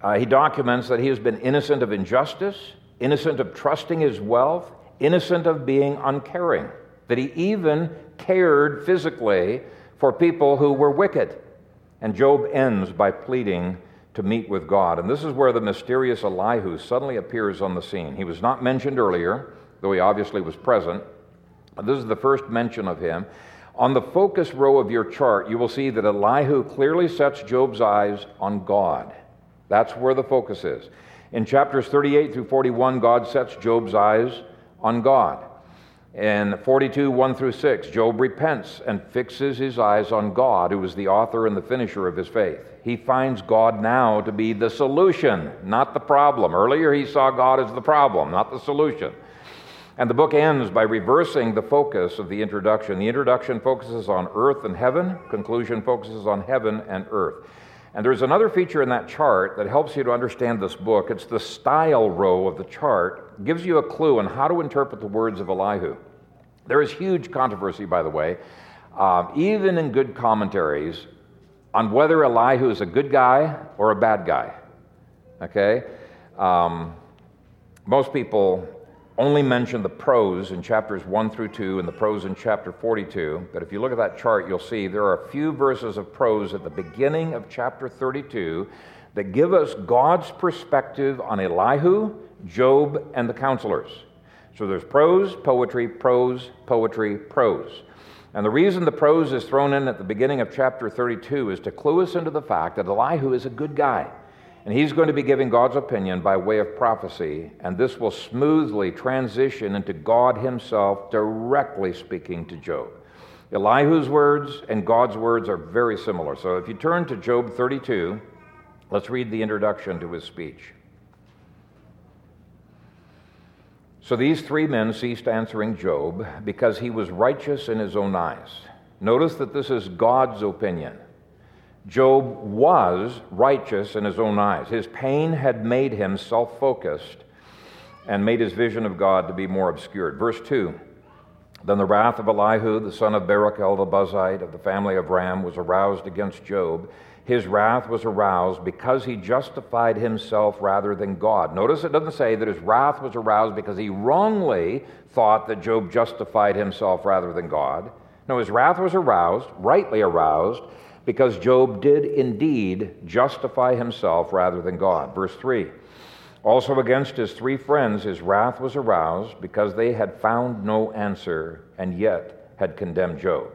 uh, he documents that he has been innocent of injustice, innocent of trusting his wealth, innocent of being uncaring, that he even cared physically for people who were wicked. And Job ends by pleading to meet with God. And this is where the mysterious Elihu suddenly appears on the scene. He was not mentioned earlier, though he obviously was present. This is the first mention of him. On the focus row of your chart, you will see that Elihu clearly sets Job's eyes on God. That's where the focus is. In chapters thirty-eight through forty-one, God sets Job's eyes on God. In forty-two, one through six, Job repents and fixes his eyes on God, who is the author and the finisher of his faith. He finds God now to be the solution, not the problem. Earlier he saw God as the problem, not the solution. And the book ends by reversing the focus of the introduction. The introduction focuses on earth and heaven. Conclusion focuses on heaven and earth. And there's another feature in that chart that helps you to understand this book. It's the style row of the chart. It gives you a clue on how to interpret the words of Elihu. There is huge controversy, by the way, um, even in good commentaries, on whether Elihu is a good guy or a bad guy. okay? Um, most people only mention the prose in chapters one through two and the prose in chapter forty-two, but if you look at that chart, you'll see there are a few verses of prose at the beginning of chapter thirty-two that give us God's perspective on Elihu, Job, and the counselors. So there's prose, poetry, prose, poetry, prose. And the reason the prose is thrown in at the beginning of chapter thirty-two is to clue us into the fact that Elihu is a good guy, and he's going to be giving God's opinion by way of prophecy, and this will smoothly transition into God himself directly speaking to Job. Elihu's words and God's words are very similar. So if you turn to Job thirty-two, let's read the introduction to his speech. So these three men ceased answering Job because he was righteous in his own eyes. Notice that this is God's opinion. Job was righteous in his own eyes. His pain had made him self-focused and made his vision of God to be more obscured. Verse two, then the wrath of Elihu, the son of Barachel the Buzite of the family of Ram, was aroused against Job. His wrath was aroused because he justified himself rather than God. Notice it doesn't say that his wrath was aroused because he wrongly thought that Job justified himself rather than God. No, his wrath was aroused, rightly aroused, because Job did indeed justify himself rather than God. Verse three, also against his three friends his wrath was aroused because they had found no answer and yet had condemned Job.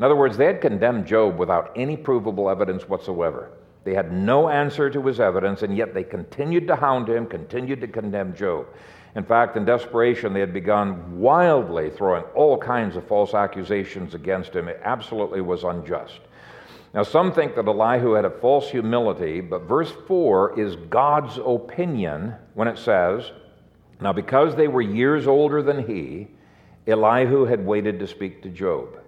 In other words, they had condemned Job without any provable evidence whatsoever. They had no answer to his evidence, and yet they continued to hound him, continued to condemn Job. In fact, in desperation, they had begun wildly throwing all kinds of false accusations against him. It absolutely was unjust. Now, some think that Elihu had a false humility, but verse four is God's opinion when it says, now because they were years older than he, Elihu had waited to speak to Job.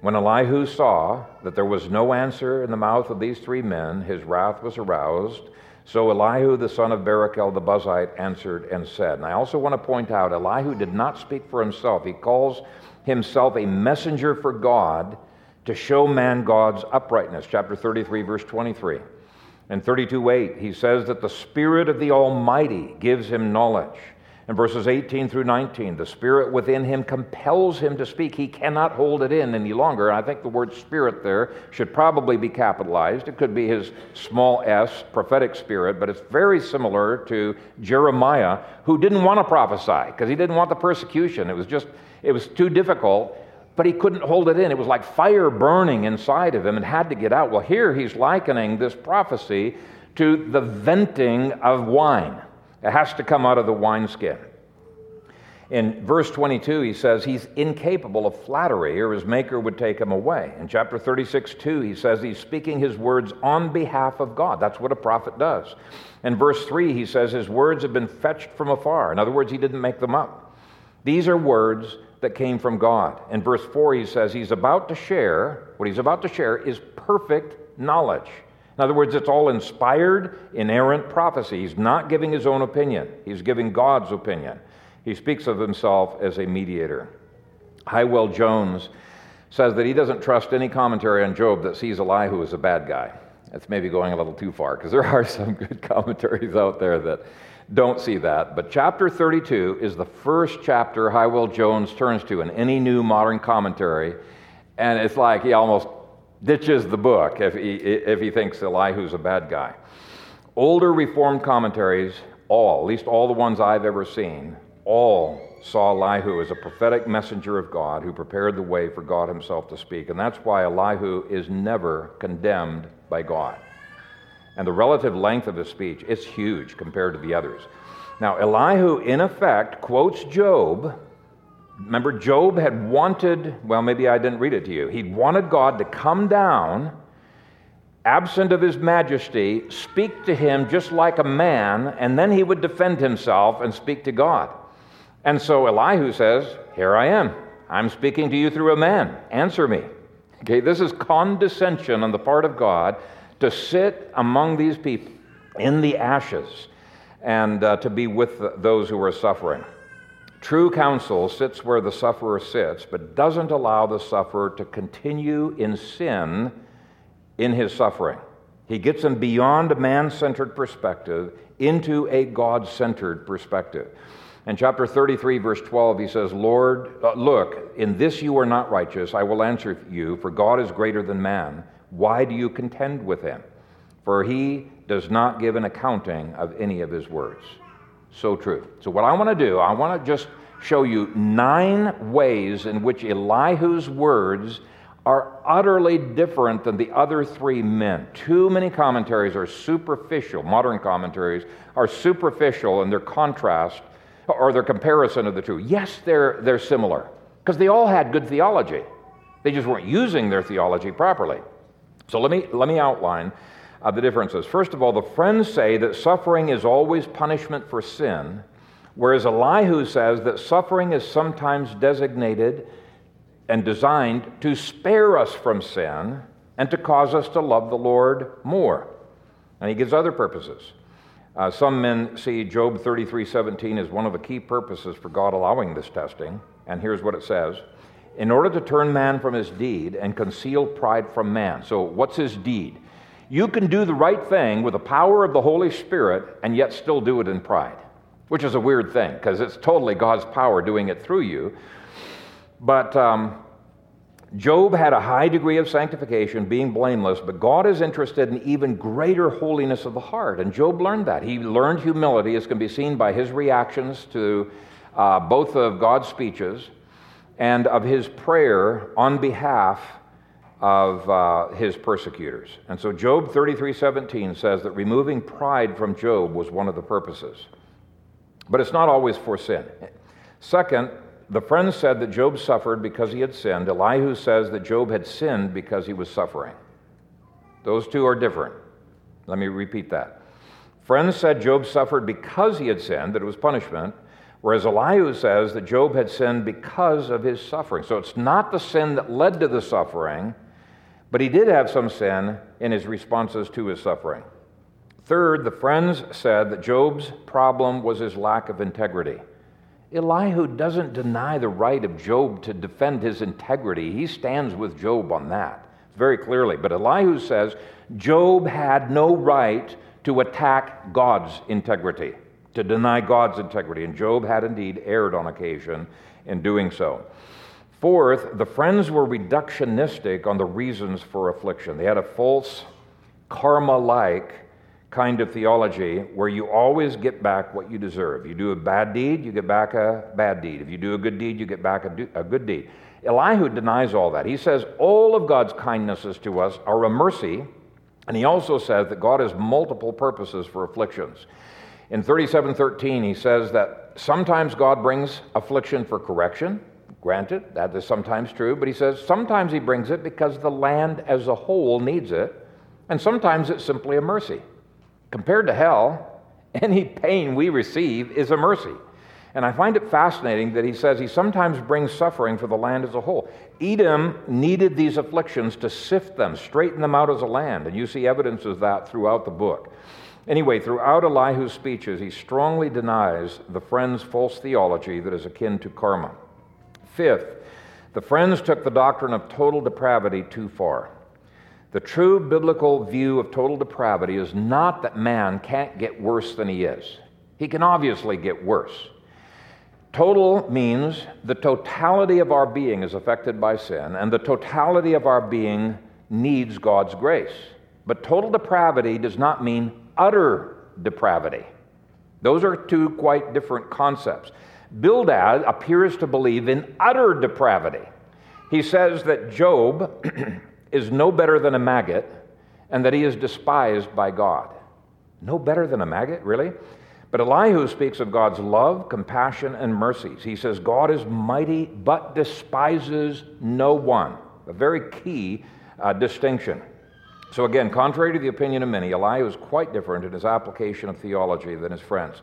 When Elihu saw that there was no answer in the mouth of these three men, his wrath was aroused. So Elihu, the son of Barachel the Buzite, answered and said. And I also want to point out, Elihu did not speak for himself. He calls himself a messenger for God to show man God's uprightness. Chapter thirty-three, verse twenty-three. And thirty-two eight, he says that the Spirit of the Almighty gives him knowledge. In verses eighteen through nineteen, the Spirit within him compels him to speak. He cannot hold it in any longer. And I think the word Spirit there should probably be capitalized. It could be his small s, prophetic spirit, but it's very similar to Jeremiah, who didn't want to prophesy because he didn't want the persecution. It was just, it was too difficult, but he couldn't hold it in. It was like fire burning inside of him and had to get out. Well, here he's likening this prophecy to the venting of wine. It has to come out of the wineskin. In verse twenty-two, he says he's incapable of flattery, or his maker would take him away. In chapter thirty-six two, he says he's speaking his words on behalf of God. That's what a prophet does. In verse three, he says his words have been fetched from afar. In other words, he didn't make them up. These are words that came from God. In verse four, he says he's about to share, what he's about to share is perfect knowledge. In other words, it's all inspired, inerrant prophecy. He's not giving his own opinion. He's giving God's opinion. He speaks of himself as a mediator. Highwell Jones says that he doesn't trust any commentary on Job that sees Elihu as a bad guy. That's maybe going a little too far, because there are some good commentaries out there that don't see that. But chapter thirty-two is the first chapter Highwell Jones turns to in any new modern commentary, and it's like he almost ditches the book if he, if he thinks Elihu's a bad guy. Older Reformed commentaries, all, at least all the ones I've ever seen, all saw Elihu as a prophetic messenger of God who prepared the way for God himself to speak. And that's why Elihu is never condemned by God. And the relative length of his speech, it's huge compared to the others. Now, Elihu, in effect, quotes Job. Remember, Job had wanted, well, maybe I didn't read it to you. He wanted God to come down, absent of his majesty, speak to him just like a man, and then he would defend himself and speak to God. And so Elihu says, here I am. I'm speaking to you through a man. Answer me. Okay, this is condescension on the part of God to sit among these people in the ashes and uh, to be with those who are suffering. True counsel sits where the sufferer sits, but doesn't allow the sufferer to continue in sin in his suffering. He gets them beyond a man-centered perspective into a God-centered perspective. In chapter thirty-three, verse twelve, he says, Lord, uh, look, in this you are not righteous. I will answer you, for God is greater than man. Why do you contend with him? For he does not give an accounting of any of his words. So true. So what I want to do, I want to just show you nine ways in which Elihu's words are utterly different than the other three men. Too many commentaries are superficial, modern commentaries are superficial in their contrast or their comparison of the two. Yes, they're they're similar, because they all had good theology. They just weren't using their theology properly. So let me let me outline uh, the differences. First of all, the friends say that suffering is always punishment for sin, whereas Elihu says that suffering is sometimes designated and designed to spare us from sin and to cause us to love the Lord more. And he gives other purposes. Uh, some men see Job thirty-three seventeen as one of the key purposes for God allowing this testing, and here's what it says. In order to turn man from his deed and conceal pride from man. So what's his deed? You can do the right thing with the power of the Holy Spirit and yet still do it in pride, which is a weird thing because it's totally God's power doing it through you. But um, Job had a high degree of sanctification, being blameless, but God is interested in even greater holiness of the heart, and Job learned that. He learned humility, as can be seen by his reactions to uh, both of God's speeches and of his prayer on behalf of uh, his persecutors. And so Job thirty-three seventeen says that removing pride from Job was one of the purposes. But it's not always for sin. Second, the friends said that Job suffered because he had sinned. Elihu says that Job had sinned because he was suffering. Those two are different. Let me repeat that. Friends said Job suffered because he had sinned, that it was punishment, whereas Elihu says that Job had sinned because of his suffering. So it's not the sin that led to the suffering, but he did have some sin in his responses to his suffering. Third, the friends said that Job's problem was his lack of integrity. Elihu doesn't deny the right of Job to defend his integrity. He stands with Job on that very clearly. But Elihu says Job had no right to attack God's integrity, to deny God's integrity. And Job had indeed erred on occasion in doing so. Fourth, the friends were reductionistic on the reasons for affliction. They had a false karma-like kind of theology where you always get back what you deserve. You do a bad deed, you get back a bad deed. If you do a good deed, you get back a, do- a good deed. Elihu denies all that. He says all of God's kindnesses to us are a mercy, and he also says that God has multiple purposes for afflictions. In thirty-seven thirteen, he says that sometimes God brings affliction for correction. Granted, that is sometimes true, but he says sometimes he brings it because the land as a whole needs it, and sometimes it's simply a mercy. Compared to hell, any pain we receive is a mercy. And I find it fascinating that he says he sometimes brings suffering for the land as a whole. Edom needed these afflictions to sift them, straighten them out as a land, and you see evidence of that throughout the book. Anyway, throughout Elihu's speeches, he strongly denies the friends' false theology that is akin to karma. Fifth, the friends took the doctrine of total depravity too far. The true biblical view of total depravity is not that man can't get worse than he is. He can obviously get worse. Total means the totality of our being is affected by sin, and the totality of our being needs God's grace. But total depravity does not mean utter depravity. Those are two quite different concepts. Bildad appears to believe in utter depravity. He says that Job is no better than a maggot, and that he is despised by God. No better than a maggot, really? But Elihu speaks of God's love, compassion, and mercies. He says, God is mighty, but despises no one. A very key uh, distinction. So again, contrary to the opinion of many, Elihu is quite different in his application of theology than his friends.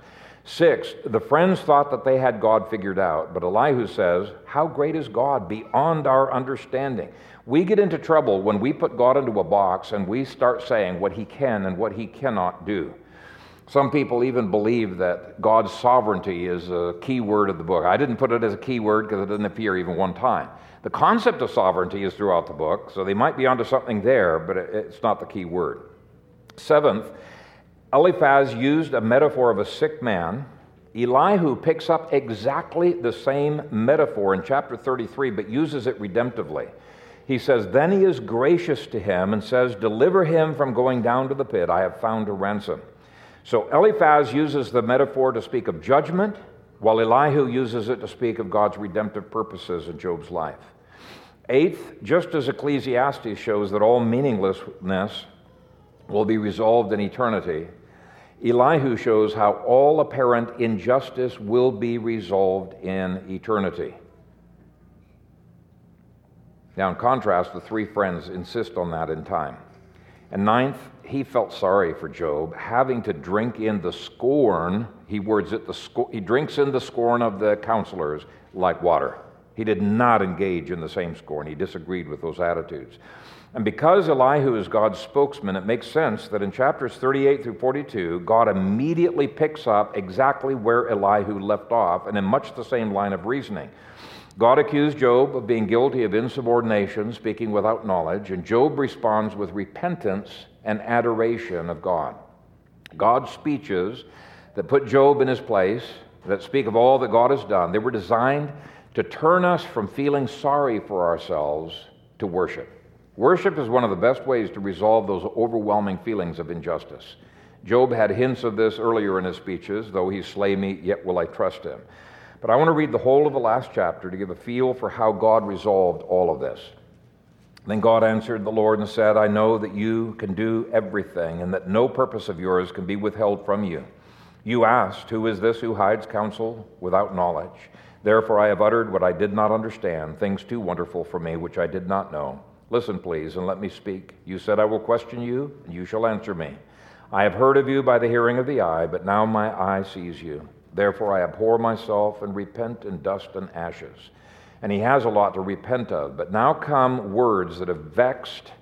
Sixth, the friends thought that they had God figured out, but Elihu says, how great is God beyond our understanding? We get into trouble when we put God into a box and we start saying what he can and what he cannot do. Some people even believe that God's sovereignty is a key word of the book. I didn't put it as a key word because it didn't appear even one time. The concept of sovereignty is throughout the book, so they might be onto something there, but it's not the key word. Seventh, Eliphaz used a metaphor of a sick man. Elihu picks up exactly the same metaphor in chapter thirty-three, but uses it redemptively. He says, "Then he is gracious to him and says, 'Deliver him from going down to the pit. I have found a ransom.'" So Eliphaz uses the metaphor to speak of judgment, while Elihu uses it to speak of God's redemptive purposes in Job's life. Eighth, just as Ecclesiastes shows that all meaninglessness will be resolved in eternity, Elihu shows how all apparent injustice will be resolved in eternity. Now, in contrast, the three friends insist on that in time. And ninth, he felt sorry for Job, having to drink in the scorn, he words it, the sco- he drinks in the scorn of the counselors like water. He did not engage in the same scorn. He disagreed with those attitudes. And because Elihu is God's spokesman, it makes sense that in chapters thirty-eight through forty-two, God immediately picks up exactly where Elihu left off, and in much the same line of reasoning. God accused Job of being guilty of insubordination, speaking without knowledge, and Job responds with repentance and adoration of God. God's speeches that put Job in his place, that speak of all that God has done, they were designed to turn us from feeling sorry for ourselves to worship. Worship is one of the best ways to resolve those overwhelming feelings of injustice. Job had hints of this earlier in his speeches, "Though he slay me, yet will I trust him." But I want to read the whole of the last chapter to give a feel for how God resolved all of this. Then God answered the Lord and said, "I know that you can do everything, and that no purpose of yours can be withheld from you. You asked, 'Who is this who hides counsel without knowledge?' Therefore I have uttered what I did not understand, things too wonderful for me which I did not know. Listen, please, and let me speak. You said, 'I will question you, and you shall answer me.' I have heard of you by the hearing of the eye, but now my eye sees you. Therefore I abhor myself and repent in dust and ashes." And he has a lot to repent of, but now come words that have vexed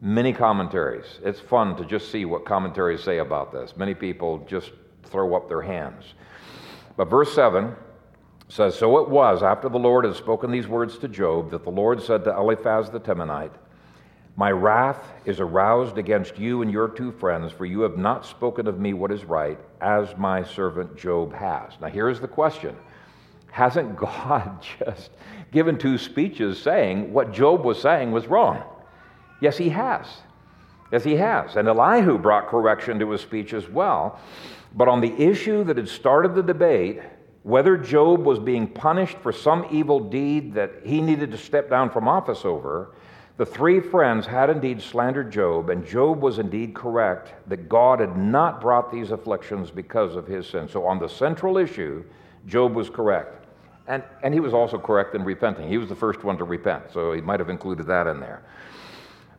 many commentaries. It's fun to just see what commentaries say about this. Many people just throw up their hands. But verse seven says, "So it was, after the Lord had spoken these words to Job, that the Lord said to Eliphaz the Temanite, 'My wrath is aroused against you and your two friends, for you have not spoken of me what is right, as my servant Job has.'" Now here's the question. Hasn't God just given two speeches saying what Job was saying was wrong? Yes, he has. Yes, he has. And Elihu brought correction to his speech as well. But on the issue that had started the debate, whether Job was being punished for some evil deed that he needed to step down from office over, the three friends had indeed slandered Job, and Job was indeed correct that God had not brought these afflictions because of his sin. So on the central issue, Job was correct. And, and he was also correct in repenting. He was the first one to repent, so he might have included that in there.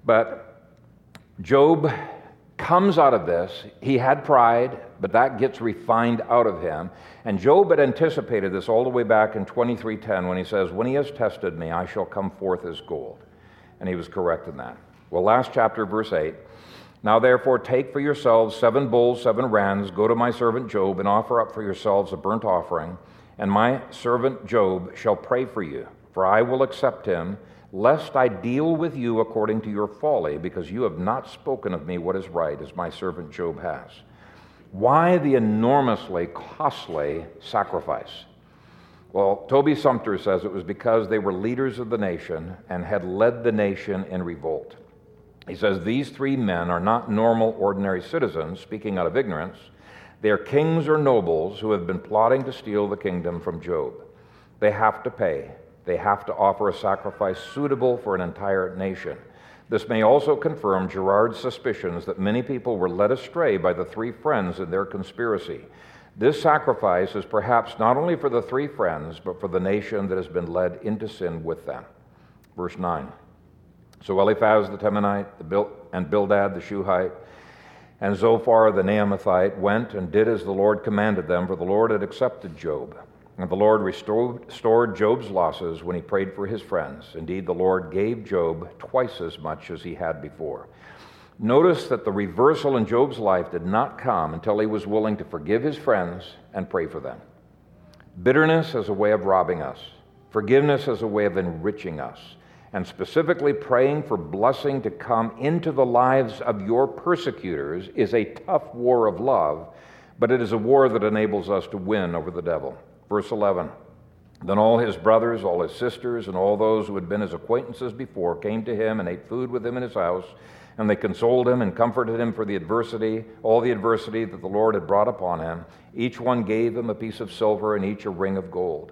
But Job comes out of this. He had pride, but that gets refined out of him. And Job had anticipated this all the way back in twenty-three ten when he says, "When he has tested me, I shall come forth as gold." And he was correct in that. Well, last chapter, verse eight. "Now therefore take for yourselves seven bulls, seven rams, go to my servant Job, and offer up for yourselves a burnt offering. And my servant Job shall pray for you, for I will accept him, lest I deal with you according to your folly, because you have not spoken of me what is right, as my servant Job has." Why the enormously costly sacrifice? Well, Toby Sumpter says it was because they were leaders of the nation and had led the nation in revolt. He says, "These three men are not normal, ordinary citizens, speaking out of ignorance. They are kings or nobles who have been plotting to steal the kingdom from Job. They have to pay. They have to offer a sacrifice suitable for an entire nation. This may also confirm Girard's suspicions that many people were led astray by the three friends in their conspiracy. This sacrifice is perhaps not only for the three friends, but for the nation that has been led into sin with them." Verse nine. "So Eliphaz the Temanite and Bildad the Shuhite and Zophar the Naamathite went and did as the Lord commanded them, for the Lord had accepted Job. And the Lord restored Job's losses when he prayed for his friends. Indeed, the Lord gave Job twice as much as he had before." Notice that the reversal in Job's life did not come until he was willing to forgive his friends and pray for them. Bitterness is a way of robbing us. Forgiveness is a way of enriching us. and specifically praying for blessing to come into the lives of your persecutors is a tough war of love, but it is a war that enables us to win over the devil. Verse eleven, then all his brothers, all his sisters, and all those who had been his acquaintances before came to him and ate food with him in his house, and they consoled him and comforted him for the adversity, all the adversity that the Lord had brought upon him. Each one gave him a piece of silver and each a ring of gold.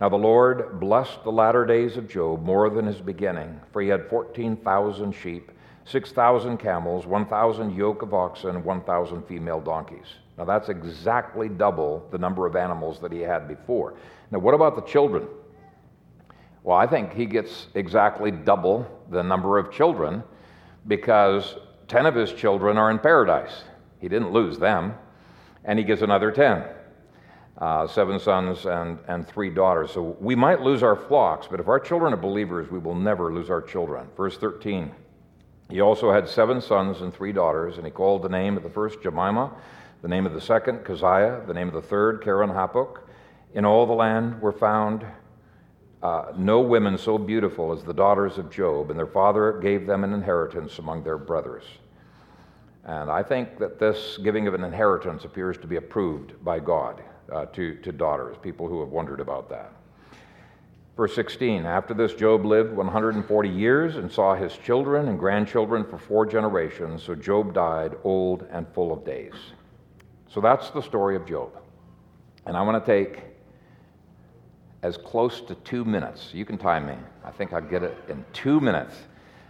Now the Lord blessed the latter days of Job more than his beginning, for he had fourteen thousand sheep, six thousand camels, one thousand yoke of oxen, one thousand female donkeys. Now that's exactly double the number of animals that he had before. Now what about the children? Well, I think he gets exactly double the number of children because ten of his children are in paradise. He didn't lose them, and he gets another ten. Uh, seven sons and, and three daughters. So we might lose our flocks, but if our children are believers, we will never lose our children. Verse thirteen, he also had seven sons and three daughters, and he called the name of the first Jemima, the name of the second Keziah, the name of the third Keren Hapuk. In all the land were found uh, no women so beautiful as the daughters of Job, and their father gave them an inheritance among their brothers. And I think that this giving of an inheritance appears to be approved by God. Uh, to, to daughters, people who have wondered about that. Verse sixteen, after this Job lived one hundred forty years and saw his children and grandchildren for four generations, so Job died old and full of days. So that's the story of Job. And I want to take as close to two minutes. You can time me. I think I'll get it in two minutes.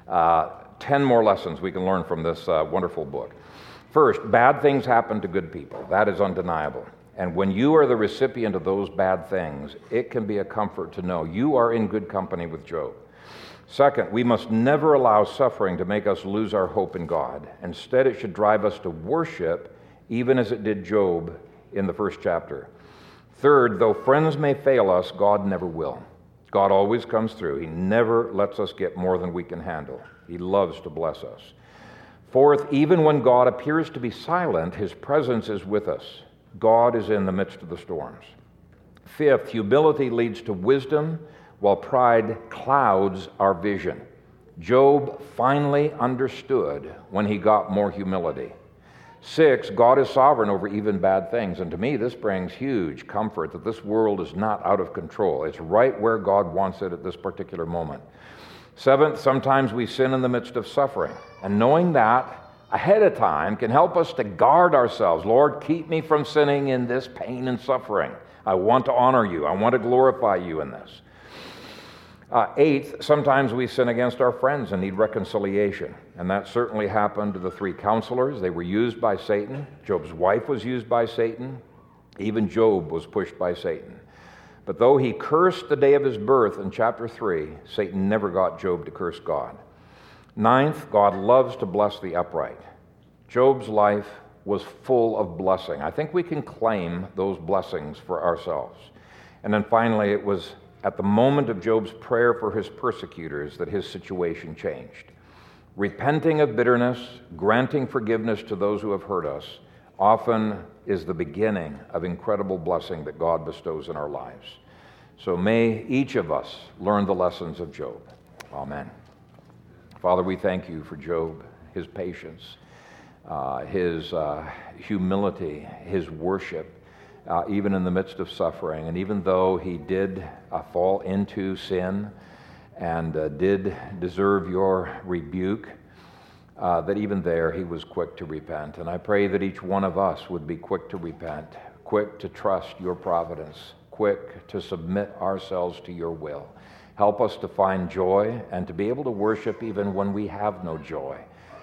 Uh, ten more lessons we can learn from this uh, wonderful book. First, bad things happen to good people. That is undeniable. And when you are the recipient of those bad things, it can be a comfort to know you are in good company with Job. Second, we must never allow suffering to make us lose our hope in God. Instead, it should drive us to worship, even as it did Job in the first chapter. Third, though friends may fail us, God never will. God always comes through. He never lets us get more than we can handle. He loves to bless us. Fourth, even when God appears to be silent, his presence is with us. God is in the midst of the storms. Fifth, humility leads to wisdom, while pride clouds our vision. Job finally understood when he got more humility. Six, God is sovereign over even bad things. And to me, this brings huge comfort that this world is not out of control. It's right where God wants it at this particular moment. Seventh, sometimes we sin in the midst of suffering. And knowing that ahead of time can help us to guard ourselves. Lord, keep me from sinning in this pain and suffering. I want to honor you. I want to glorify you in this. Uh, eighth, sometimes we sin against our friends and need reconciliation. And that certainly happened to the three counselors. They were used by Satan. Job's wife was used by Satan. Even Job was pushed by Satan. But though he cursed the day of his birth in chapter three, Satan never got Job to curse God. Ninth, God loves to bless the upright. Job's life was full of blessing. I think we can claim those blessings for ourselves. And then finally, it was at the moment of Job's prayer for his persecutors that his situation changed. Repenting of bitterness, granting forgiveness to those who have hurt us, often is the beginning of incredible blessing that God bestows in our lives. So may each of us learn the lessons of Job. Amen. Father, we thank you for Job, his patience, uh, his uh, humility, his worship, uh, even in the midst of suffering. And even though he did uh, fall into sin and uh, did deserve your rebuke, uh, that even there he was quick to repent. And I pray that each one of us would be quick to repent, quick to trust your providence, quick to submit ourselves to your will. Help us to find joy and to be able to worship even when we have no joy.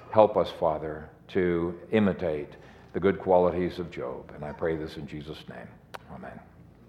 Help us, Father, to imitate the good qualities of Job. And I pray this in Jesus' name. Amen.